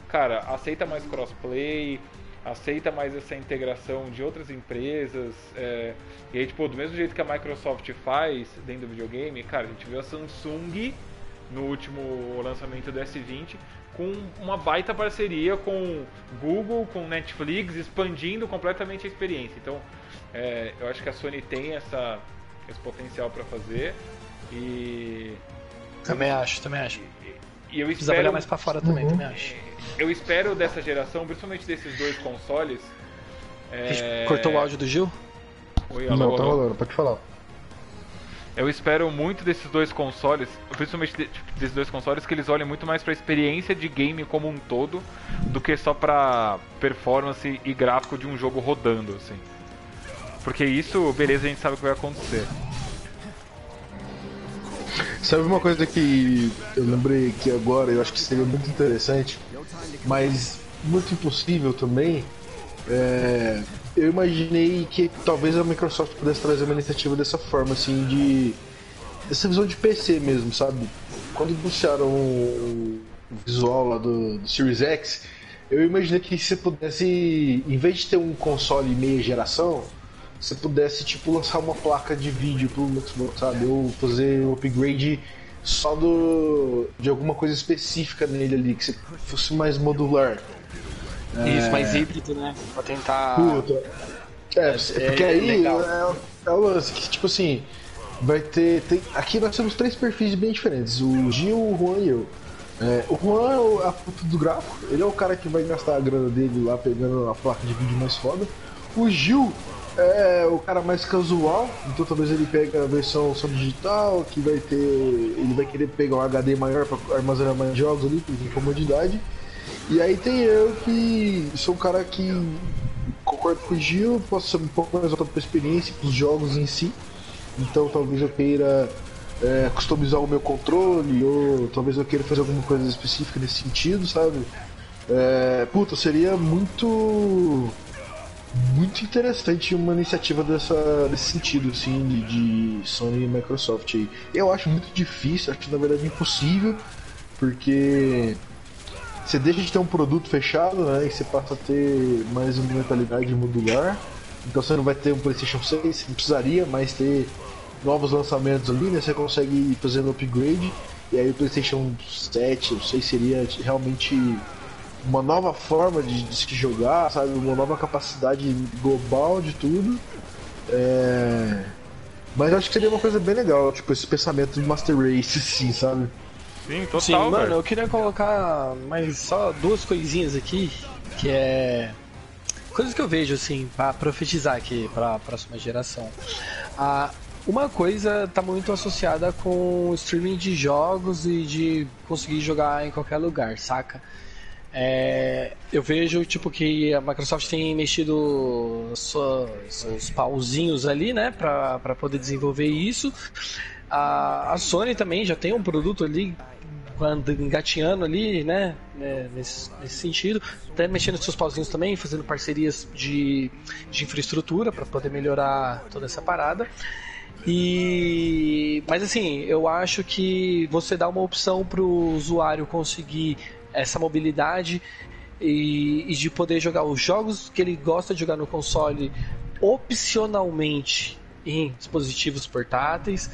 cara, aceita mais crossplay, aceita mais essa integração de outras empresas, e aí, tipo, do mesmo jeito que a Microsoft faz dentro do videogame, cara, a gente viu a Samsung no último lançamento do S20 com uma baita parceria com Google, com Netflix, expandindo completamente a experiência. Então, eu acho que a Sony tem esse potencial pra fazer e... Também acho. E eu espero... olhar mais pra fora também, também acho. Eu espero dessa geração, principalmente desses dois consoles... A gente cortou o áudio do Gil? Oi, alô, não, tá rolando, pode falar. Eu espero muito desses dois consoles, principalmente desses dois consoles, que eles olhem muito mais pra experiência de game como um todo, do que só pra performance e gráfico de um jogo rodando, assim. Porque isso, beleza, a gente sabe o que vai acontecer. Sabe uma coisa que eu lembrei aqui agora, eu acho que seria muito interessante, mas muito impossível também, eu imaginei que talvez a Microsoft pudesse trazer uma iniciativa dessa forma, assim, essa visão de PC mesmo, sabe? Quando anunciaram o visual lá do Series X, eu imaginei que você pudesse, em vez de ter um console meia geração, você pudesse, tipo, lançar uma placa de vídeo pro Xbox, sabe? Ou fazer um upgrade só de alguma coisa específica nele ali, que fosse mais modular. Isso, mais híbrido, né? Pra tentar... porque aí é o lance que, tipo assim, vai ter... Aqui nós temos três perfis bem diferentes, o Gil, o Juan e eu. O Juan é a puta do gráfico, ele é o cara que vai gastar a grana dele lá pegando a placa de vídeo mais foda. O Gil é o cara mais casual, então talvez ele pegue a versão só digital, que vai ter... Ele vai querer pegar um HD maior pra armazenar mais jogos ali, por comodidade. E aí tem eu, que sou um cara que concordo com o Gil, posso ser um pouco mais voltado pra experiência, pros jogos em si. Então talvez eu queira... customizar o meu controle, ou talvez eu queira fazer alguma coisa específica nesse sentido, sabe? Puta, seria muito interessante uma iniciativa desse sentido, assim, de Sony e Microsoft aí. Eu acho muito difícil, acho na verdade impossível, porque você deixa de ter um produto fechado, né, e você passa a ter mais uma mentalidade modular. Então você não vai ter um PlayStation 6, você não precisaria mais ter novos lançamentos ali, né? Você consegue ir fazendo upgrade, e aí o PlayStation 7, eu sei, seria realmente uma nova forma de se jogar, sabe? Uma nova capacidade global de tudo. Mas eu acho que seria uma coisa bem legal, tipo, esse pensamento de Master Race, sim, sabe? Sim, total. Sim, mano, velho. Eu queria colocar mais só duas coisinhas aqui, que é... coisas que eu vejo, assim, pra profetizar aqui pra próxima geração. Uma coisa tá muito associada com streaming de jogos e de conseguir jogar em qualquer lugar, saca? Eu vejo, tipo, que a Microsoft tem mexido seus pauzinhos ali, né, pra poder desenvolver isso. A Sony também já tem um produto ali, engatinhando ali, né, nesse sentido, até mexendo seus pauzinhos também, fazendo parcerias de infraestrutura pra poder melhorar toda essa parada. Mas assim, eu acho que você dá uma opção para o usuário conseguir essa mobilidade e de poder jogar os jogos que ele gosta de jogar no console opcionalmente em dispositivos portáteis.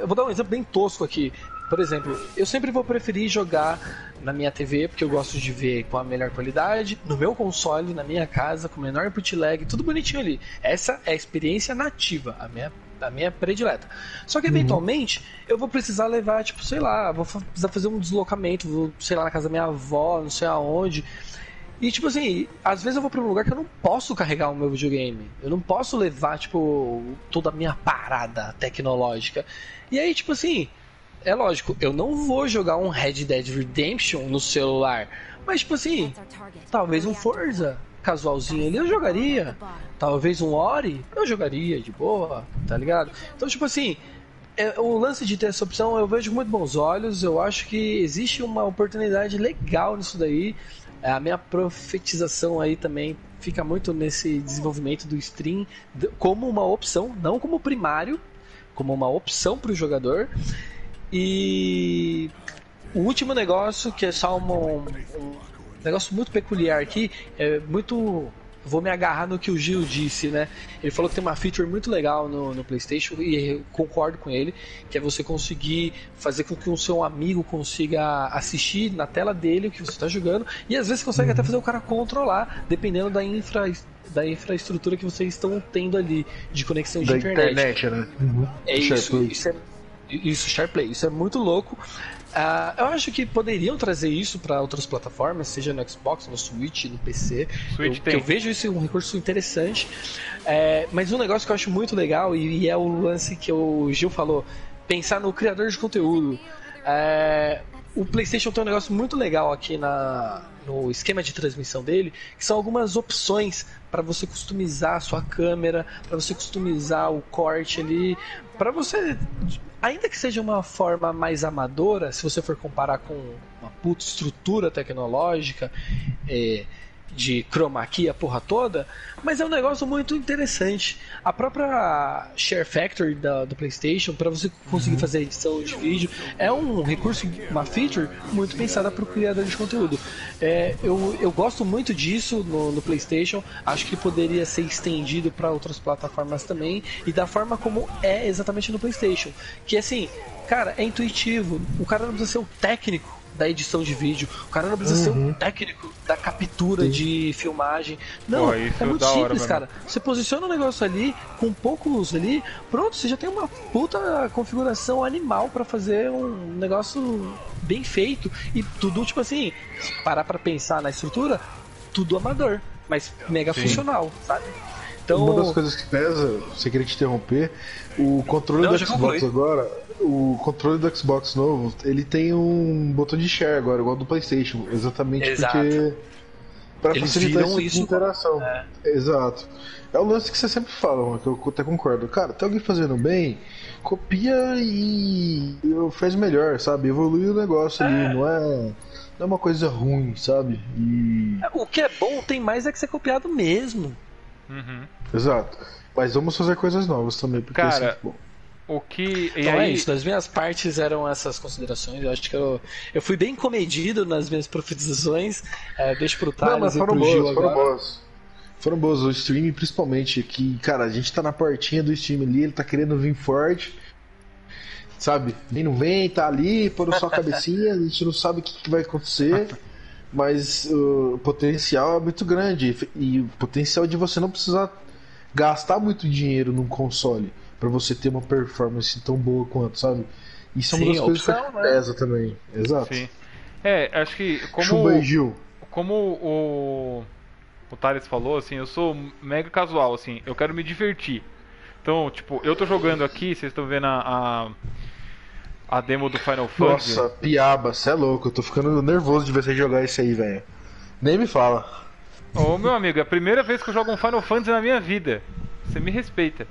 Eu vou dar um exemplo bem tosco aqui. Por exemplo, eu sempre vou preferir jogar na minha TV, porque eu gosto de ver com a melhor qualidade, no meu console, na minha casa, com o menor input lag, tudo bonitinho ali. Essa é a experiência nativa, a minha predileta. Só que eventualmente eu vou precisar levar, tipo, sei lá, vou precisar fazer um deslocamento, vou, sei lá, na casa da minha avó, não sei aonde. E tipo assim, às vezes eu vou pra um lugar que eu não posso carregar o meu videogame. Eu não posso levar, tipo, toda a minha parada tecnológica. E aí, tipo assim, é lógico, eu não vou jogar um Red Dead Redemption no celular. Mas tipo assim, talvez um Forza casualzinho ali eu jogaria, talvez um Ori eu jogaria de boa, tá ligado? Então tipo assim, o lance de ter essa opção eu vejo com muito bons olhos, eu acho que existe uma oportunidade legal nisso daí. A minha profetização aí também fica muito nesse desenvolvimento do stream como uma opção, não como primário, como uma opção para o jogador. E o último negócio, que é só um negócio muito peculiar aqui, vou me agarrar no que o Gil disse, né? Ele falou que tem uma feature muito legal no PlayStation, e eu concordo com ele, que é você conseguir fazer com que o seu amigo consiga assistir na tela dele o que você está jogando, e às vezes consegue até fazer o cara controlar, dependendo da infraestrutura que vocês estão tendo ali, de conexão de internet. Né? É isso, SharePlay, isso é muito louco. Eu acho que poderiam trazer isso para outras plataformas, seja no Xbox, no Switch, no PC. Eu vejo isso um recurso interessante. Mas um negócio que eu acho muito legal, e é o lance que o Gil falou, pensar no criador de conteúdo. O PlayStation tem um negócio muito legal aqui no esquema de transmissão dele, que são algumas opções para você customizar a sua câmera, para você customizar o corte ali, para você, ainda que seja uma forma mais amadora, se você for comparar com uma puta estrutura tecnológica de chroma key, a porra toda, mas é um negócio muito interessante. A própria Share Factory do PlayStation, para você conseguir fazer edição de vídeo, é um recurso, uma feature muito pensada para o criador de conteúdo. Eu gosto muito disso no PlayStation, acho que poderia ser estendido para outras plataformas também, e da forma como é exatamente no PlayStation, que assim, cara, é intuitivo, o cara não precisa ser um técnico da edição de vídeo, o cara não precisa ser um técnico da captura de filmagem. Não, pô, é muito simples, cara. Você posiciona o negócio ali, com poucos ali, pronto, você já tem uma puta configuração animal pra fazer um negócio bem feito. E tudo, tipo assim, parar pra pensar na estrutura, tudo amador, mas mega funcional, sabe? Então, uma das coisas que pesa, sem querer te interromper, o controle do Xbox agora, o controle do Xbox novo, ele tem um botão de share agora, igual do PlayStation, exatamente. Exato. Porque pra eles facilitar essa interação. É. Exato. É o lance que você sempre fala, que eu até concordo. Cara, tem alguém fazendo bem, copia e faz melhor, sabe? Evolui o negócio ali, não é uma coisa ruim, sabe? E... o que é bom tem mais é que ser copiado mesmo. Exato, mas vamos fazer coisas novas também, porque cara, isso é muito bom. O que... E então aí... é isso, das minhas partes eram essas considerações. Eu acho que eu fui bem comedido nas minhas profetizações. Deixa pro Thales e pro Gil. Foram boas, o stream principalmente, que cara, a gente tá na portinha do stream ali, ele tá querendo vir forte, sabe, nem não vem, tá ali, pôr só a cabecinha, a gente não sabe o que vai acontecer. Mas o potencial é muito grande, e o potencial de você não precisar gastar muito dinheiro num console para você ter uma performance tão boa quanto, sabe? Isso é uma das coisas que pesa também. Exato. Sim. Acho que como o Thales falou, assim, eu sou mega casual, assim, eu quero me divertir. Então, tipo, eu tô jogando aqui, vocês estão vendo a demo do Final Fantasy. Nossa, piaba, cê é louco. Eu tô ficando nervoso de ver você jogar isso aí, velho. Nem me fala. Ô, meu amigo, é a primeira vez que eu jogo um Final Fantasy na minha vida. Você me respeita.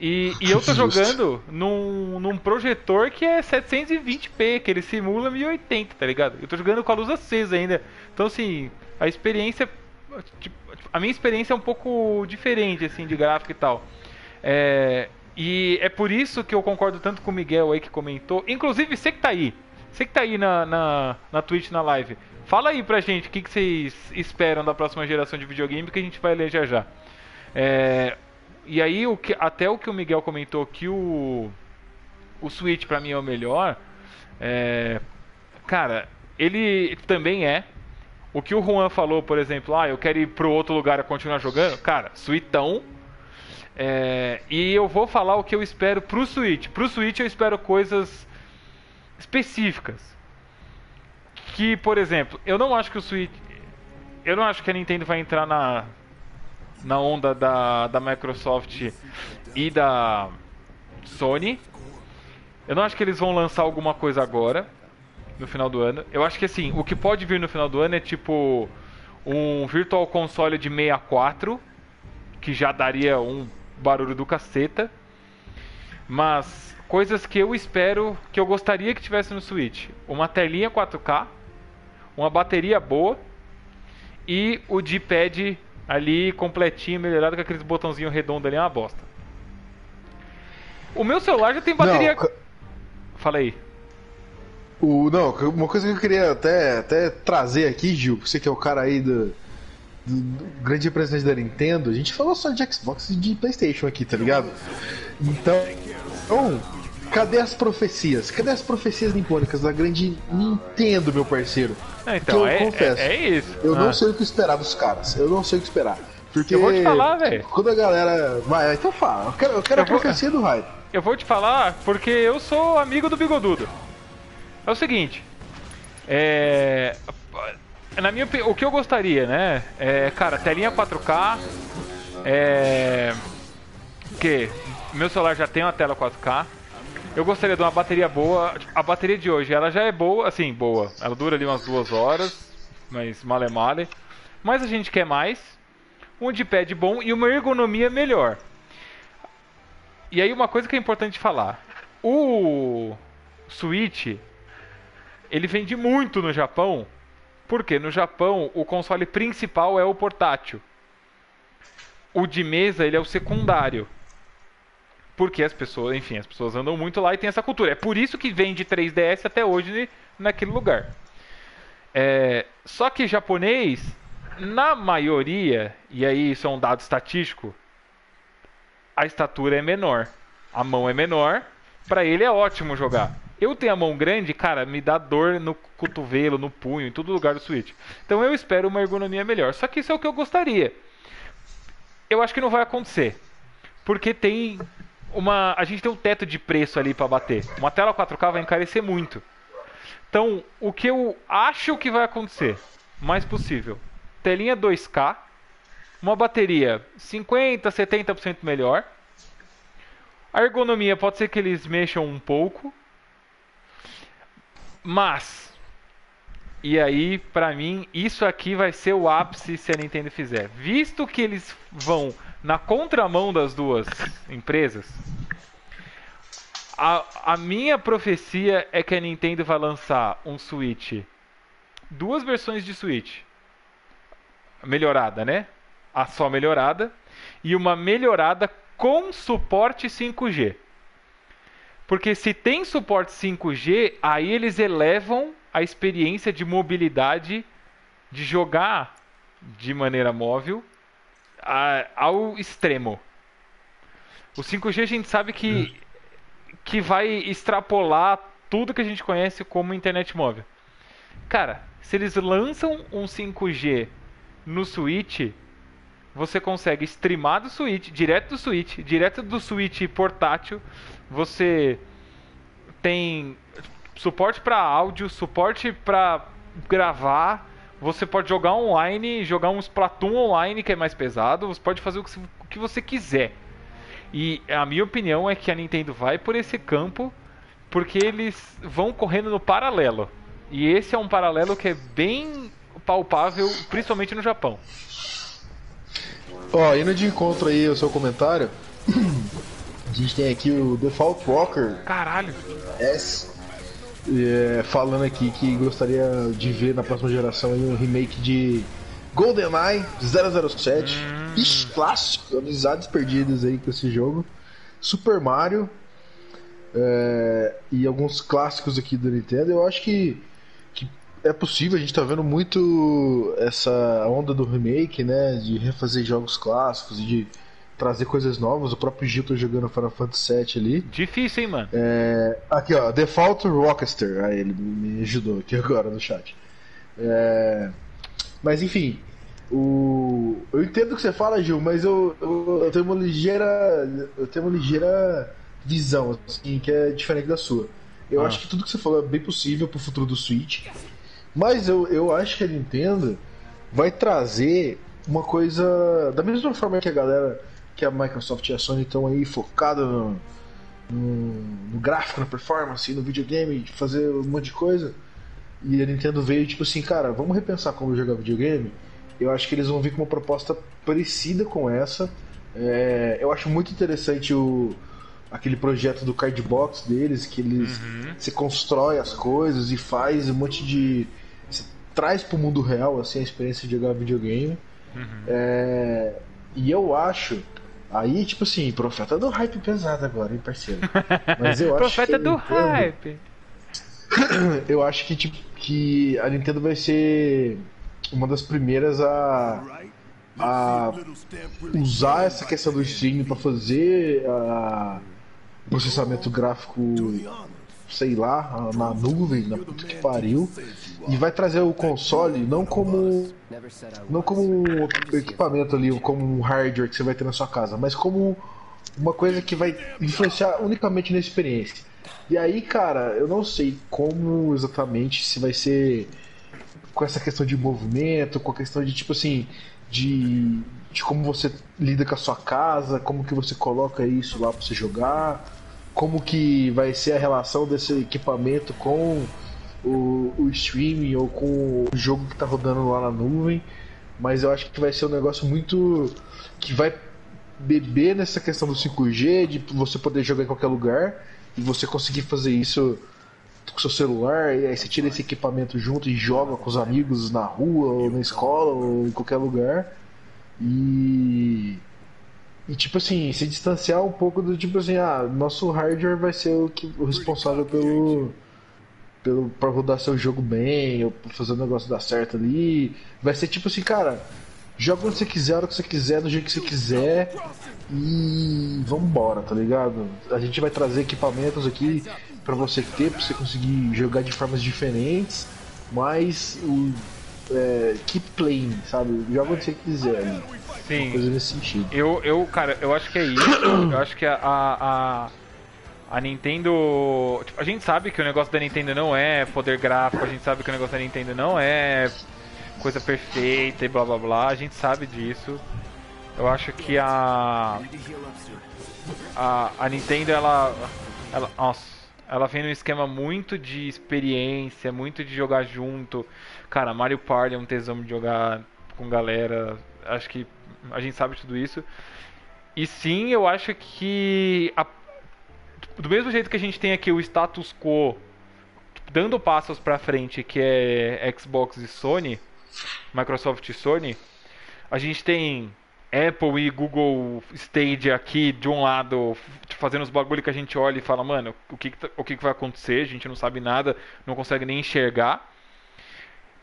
E eu tô jogando num projetor que é 720p, que ele simula 1080, tá ligado? Eu tô jogando com a luz acesa ainda. Então, assim, a experiência... Tipo, a minha experiência é um pouco diferente, assim, de gráfico e tal. E é por isso que eu concordo tanto com o Miguel aí que comentou. Inclusive, você que tá aí na Twitch, na live, fala aí pra gente o que vocês esperam da próxima geração de videogame, que a gente vai ler já já. E aí, até o que o Miguel comentou, que o Switch pra mim é o melhor. Cara, ele também é. O que o Juan falou, por exemplo, eu quero ir pro outro lugar e continuar jogando. Cara, Switchão. E eu vou falar o que eu espero pro Switch. Pro Switch eu espero coisas específicas. Que, por exemplo, eu não acho que o Switch... Eu não acho que a Nintendo vai entrar na onda da Microsoft e da Sony. Eu não acho que eles vão lançar alguma coisa agora, no final do ano. Eu acho que, assim, o que pode vir no final do ano é, tipo, um Virtual Console de 64... que já daria um barulho do caceta. Mas coisas que eu espero, que eu gostaria que tivesse no Switch: uma telinha 4K, uma bateria boa e o D-pad ali completinho, melhorado, com aqueles botãozinhos redondos ali, é uma bosta. O meu celular já tem bateria... Não, fala aí. Uma coisa que eu queria até trazer aqui, Gil, você que é o cara aí do grande representante da Nintendo, a gente falou só de Xbox e de PlayStation aqui, tá ligado? Então, cadê as profecias? Cadê as profecias nipônicas da grande Nintendo, meu parceiro? Então, que eu confesso, é isso. Eu não sei o que esperar dos caras, eu não sei o que esperar. Porque eu vou te falar, velho. Quando a galera... Vai, então fala, eu quero a profecia do hype. Eu vou te falar porque eu sou amigo do Bigodudo. É o seguinte, na minha opinião, o que eu gostaria, né? Cara, telinha 4K. Que meu celular já tem uma tela 4K. Eu gostaria de uma bateria boa. A bateria de hoje, ela já é boa, assim, boa. Ela dura ali umas 2 horas, mas male. Mas a gente quer mais. Um D-pad bom e uma ergonomia melhor. E aí uma coisa que é importante falar. O Switch, ele vende muito no Japão Porque no Japão o console principal é o portátil. O de mesa ele é o secundário. Porque as pessoas, enfim, as pessoas andam muito lá e tem essa cultura. É por isso que vende 3DS até hoje naquele lugar. É, só que japonês, na maioria, e aí isso é um dado estatístico, a estatura é menor, a mão é menor, pra ele é ótimo jogar. Eu tenho a mão grande, cara, me dá dor no cotovelo, no punho, em todo lugar do Switch. Então eu espero uma ergonomia melhor. Só que isso é o que eu gostaria. Eu acho que não vai acontecer. Porque tem uma... a gente tem um teto de preço ali pra bater. Uma tela 4K vai encarecer muito. Então, o que eu acho que vai acontecer, mais possível, telinha 2K, uma bateria 50%, 70% melhor, a ergonomia pode ser que eles mexam um pouco, mas, e aí, pra mim, isso aqui vai ser o ápice se a Nintendo fizer. Visto que eles vão na contramão das duas empresas... A minha profecia é que a Nintendo vai lançar um Switch, duas versões de Switch, melhorada, né? A só melhorada e uma melhorada com suporte 5G. Porque se tem suporte 5G, aí eles elevam a experiência de mobilidade de jogar de maneira móvel ao extremo. O 5G a gente sabe que vai extrapolar tudo que a gente conhece como internet móvel. Cara, se eles lançam um 5G no Switch, você consegue streamar do Switch, direto do Switch portátil, você tem suporte para áudio, suporte para gravar, você pode jogar online, jogar um Splatoon online que é mais pesado, você pode fazer o que você quiser. E a minha opinião é que a Nintendo vai por esse campo porque eles vão correndo no paralelo. E esse é um paralelo que é bem palpável, principalmente no Japão. Ó, indo de encontro aí ao seu comentário, a gente tem aqui o Default Rocker. Caralho! Falando aqui que gostaria de ver na próxima geração um remake de GoldenEye 007, clássico, amizades perdidas aí com esse jogo, Super Mario e alguns clássicos aqui do Nintendo. Eu acho que é possível, a gente tá vendo muito essa onda do remake, né, de refazer jogos clássicos e de trazer coisas novas. O próprio Gil tá jogando Final Fantasy VII ali. Difícil, hein, mano? Aqui, ó, Default Rockster, aí ele me ajudou aqui agora no chat. Mas enfim, eu entendo o que você fala, Gil, mas eu tenho uma ligeira. Eu tenho uma ligeira visão, assim, que é diferente da sua. Eu acho que tudo que você falou é bem possível pro futuro do Switch. Mas eu acho que a Nintendo vai trazer uma coisa. Da mesma forma que a galera, que a Microsoft e a Sony estão aí focada no gráfico, na performance, no videogame, de fazer um monte de coisa. E a Nintendo veio tipo assim, cara, vamos repensar como jogar videogame. Eu acho que eles vão vir com uma proposta parecida com essa. Eu acho muito interessante aquele projeto do Cardbox deles, que eles se constrói as coisas e faz um monte de... se traz pro mundo real assim, a experiência de jogar videogame. E eu acho... aí, tipo assim, profeta do hype pesado agora, hein, parceiro? Mas eu acho profeta do hype! Eu acho que, tipo, que a Nintendo vai ser uma das primeiras a usar essa questão do streaming para fazer processamento gráfico, sei lá, na nuvem, na puta que pariu, e vai trazer o console não como um equipamento ali, como um hardware que você vai ter na sua casa, mas como uma coisa que vai influenciar unicamente na experiência. E aí, cara, eu não sei como exatamente, se vai ser com essa questão de movimento, com a questão de, tipo assim, de como você lida com a sua casa, como que você coloca isso lá pra você jogar, como que vai ser a relação desse equipamento com o streaming ou com o jogo que tá rodando lá na nuvem. Mas eu acho que vai ser um negócio muito... que vai beber nessa questão do 5G, de você poder jogar em qualquer lugar. E você conseguir fazer isso com seu celular, e aí você tira esse equipamento junto e joga com os amigos na rua, ou na escola, ou em qualquer lugar. E tipo assim, se distanciar um pouco do tipo assim, ah, nosso hardware vai ser o responsável pra rodar seu jogo bem, ou pra fazer o negócio dar certo ali. Vai ser tipo assim, cara, joga onde você quiser, a hora que você quiser, do jeito que você quiser, e vambora, tá ligado? A gente vai trazer equipamentos aqui pra você ter, pra você conseguir jogar de formas diferentes, mas keep playing, sabe? Joga onde você quiser, né? Sim. Coisa nesse sentido. Cara, eu acho que é isso. Eu acho que a Nintendo... Tipo, a gente sabe que o negócio da Nintendo não é poder gráfico, a gente sabe que o negócio da Nintendo não é coisa perfeita e blá blá blá, a gente sabe disso. Eu acho que a Nintendo, ela vem num esquema muito de experiência, muito de jogar junto. Cara, Mario Party é um tesão de jogar com galera, acho que a gente sabe tudo isso. E sim, eu acho que do mesmo jeito que a gente tem aqui o status quo, dando passos pra frente, que é Xbox e Sony, Microsoft e Sony, a gente tem Apple e Google Stadia aqui de um lado fazendo os bagulho que a gente olha e fala, mano, o que vai acontecer, a gente não sabe nada, não consegue nem enxergar.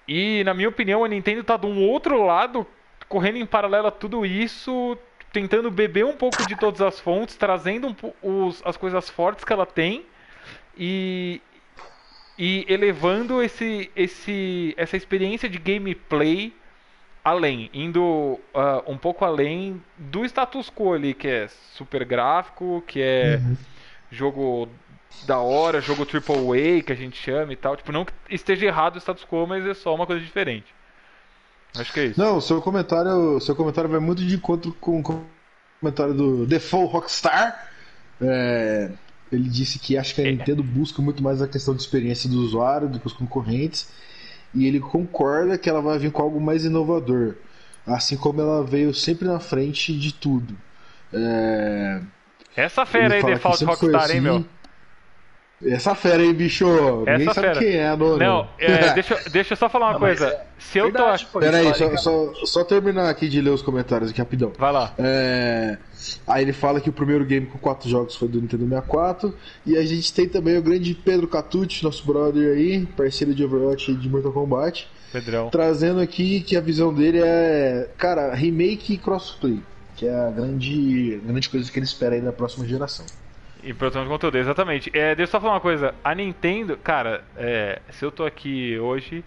E na minha opinião a Nintendo tá de um outro lado, correndo em paralelo a tudo isso, tentando beber um pouco de todas as fontes, trazendo as coisas fortes que ela tem e elevando essa experiência de gameplay além, indo um pouco além do status quo ali, que é super gráfico, que é jogo da hora, jogo AAA, que a gente chama e tal. Tipo, não que esteja errado o status quo, mas é só uma coisa diferente. Acho que é isso. Não, seu comentário vai muito de encontro com o comentário do The Full Rockstar. Ele disse que acha que a Nintendo busca muito mais a questão de experiência do usuário do que os concorrentes, e ele concorda que ela vai vir com algo mais inovador, assim como ela veio sempre na frente de tudo. Essa fera aí, The Full Rockstar, assim, hein, meu? Essa fera aí, bicho. Ninguém sabe quem é, mano. Não, deixa eu só falar uma coisa. Se eu tô... Peraí, só terminar aqui de ler os comentários aqui rapidão. Vai lá. Aí ele fala que o primeiro game com 4 jogos foi do Nintendo 64. E a gente tem também o grande Pedro Catucci, nosso brother aí, parceiro de Overwatch e de Mortal Kombat. Pedrão. Trazendo aqui que a visão dele é, cara, remake e crossplay, que é a grande coisa que ele espera aí na próxima geração. E produção de conteúdo, exatamente. Deixa eu só falar uma coisa. A Nintendo, cara, se eu tô aqui hoje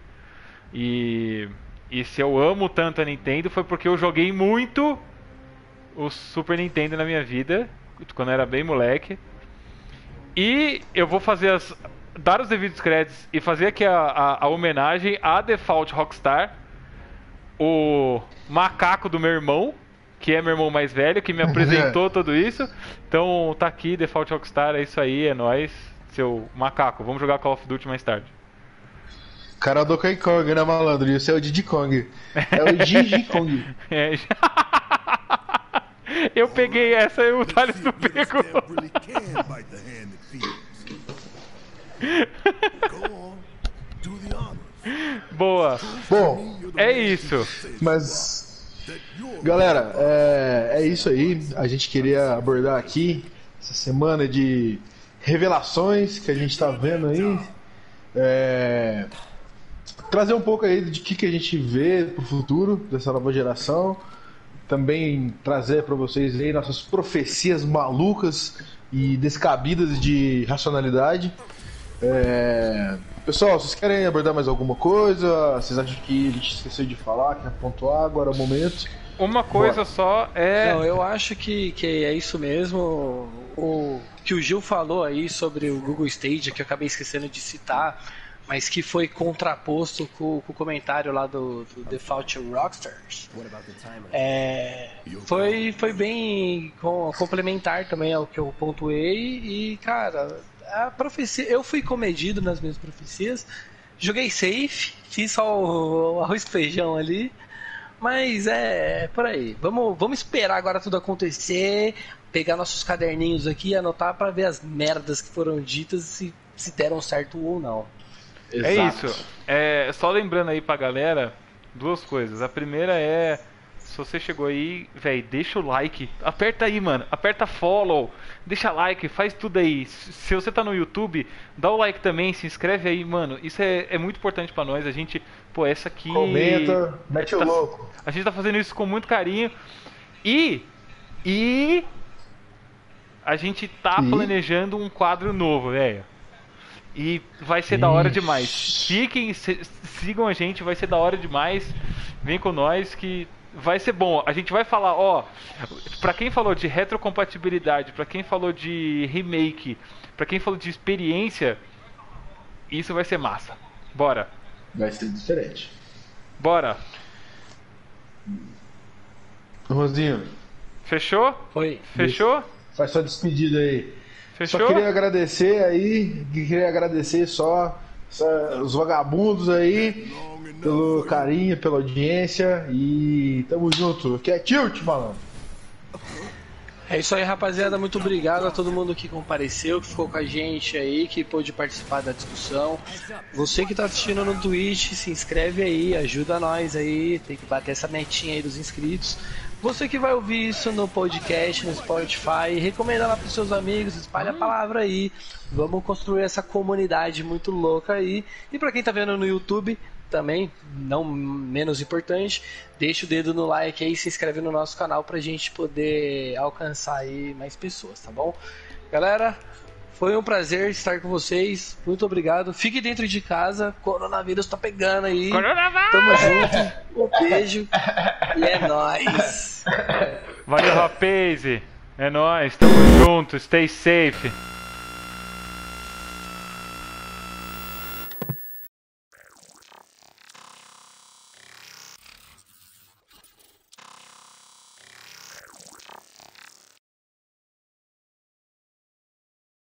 e se eu amo tanto a Nintendo, foi porque eu joguei muito o Super Nintendo na minha vida, quando eu era bem moleque. E eu vou fazer dar os devidos créditos e fazer aqui a homenagem a Default Rockstar, o macaco do meu irmão, que é meu irmão mais velho, que me apresentou tudo isso. Então tá aqui, Default Rockstar, é isso aí, é nóis, seu macaco. Vamos jogar Call of Duty mais tarde. Cara do Donkey Kong, né, malandro? E você é o Diddy Kong. É o Diddy Kong. Eu peguei essa e o Thales não pegou. Boa. Bom, é isso. Mas... Galera, é isso aí. A gente queria abordar aqui essa semana de revelações que a gente tá vendo aí. Trazer um pouco aí de que a gente vê pro futuro dessa nova geração. Também trazer para vocês aí nossas profecias malucas e descabidas de racionalidade. Pessoal, vocês querem abordar mais alguma coisa? Vocês acham que a gente esqueceu de falar, quer pontuar? Agora é o momento. Uma coisa só é... Não, eu acho que é isso mesmo. O que o Gil falou aí sobre o Google Stadia, que eu acabei esquecendo de citar, mas que foi contraposto com o comentário lá do Default Rockstars. Foi bem complementar também ao que eu pontuei. E, cara... A profecia, eu fui comedido nas minhas profecias, joguei safe, fiz só o arroz e feijão ali, mas é por aí. Vamos esperar agora tudo acontecer, pegar nossos caderninhos aqui e anotar pra ver as merdas que foram ditas e se deram certo ou não. Exato. É isso. É, só lembrando aí pra galera, duas coisas. A primeira é, se você chegou aí, velho, deixa o like. Aperta aí, mano. Aperta follow. Deixa like, faz tudo aí. Se você tá no YouTube, dá o like também, se inscreve aí, mano. Isso é muito importante pra nós. A gente, pô, essa aqui... Comenta, mete o louco. A gente tá fazendo isso com muito carinho. E a gente tá planejando um quadro novo, velho. E vai ser da hora demais. Fiquem, sigam a gente, vai ser da hora demais. Vem com nós que vai ser bom. A gente vai falar, ó, pra quem falou de retrocompatibilidade, pra quem falou de remake, pra quem falou de experiência, isso vai ser massa. Bora. Vai ser diferente. Bora. Rosinho. Fechou? Foi. Fechou? Faz sua despedida aí. Fechou? Só queria agradecer aí, os vagabundos aí, pelo carinho, pela audiência e tamo junto. Que é tilt, malandro. É isso aí, rapaziada. Muito obrigado a todo mundo que compareceu, que ficou com a gente aí, que pôde participar da discussão. Você que tá assistindo no Twitch, se inscreve aí, ajuda nós aí, tem que bater essa metinha aí dos inscritos. Você que vai ouvir isso no podcast, no Spotify, recomenda lá pros seus amigos, espalha a palavra aí. Vamos construir essa comunidade muito louca aí. E pra quem tá vendo no YouTube, também, não menos importante, deixa o dedo no like aí, se inscreve no nosso canal pra gente poder alcançar aí mais pessoas, tá bom? Galera, foi um prazer estar com vocês, muito obrigado. Fique dentro de casa, coronavírus tá pegando aí. Coronavírus! Tamo junto, um beijo e é nóis. Valeu, rapaz, é nóis, tamo junto, stay safe.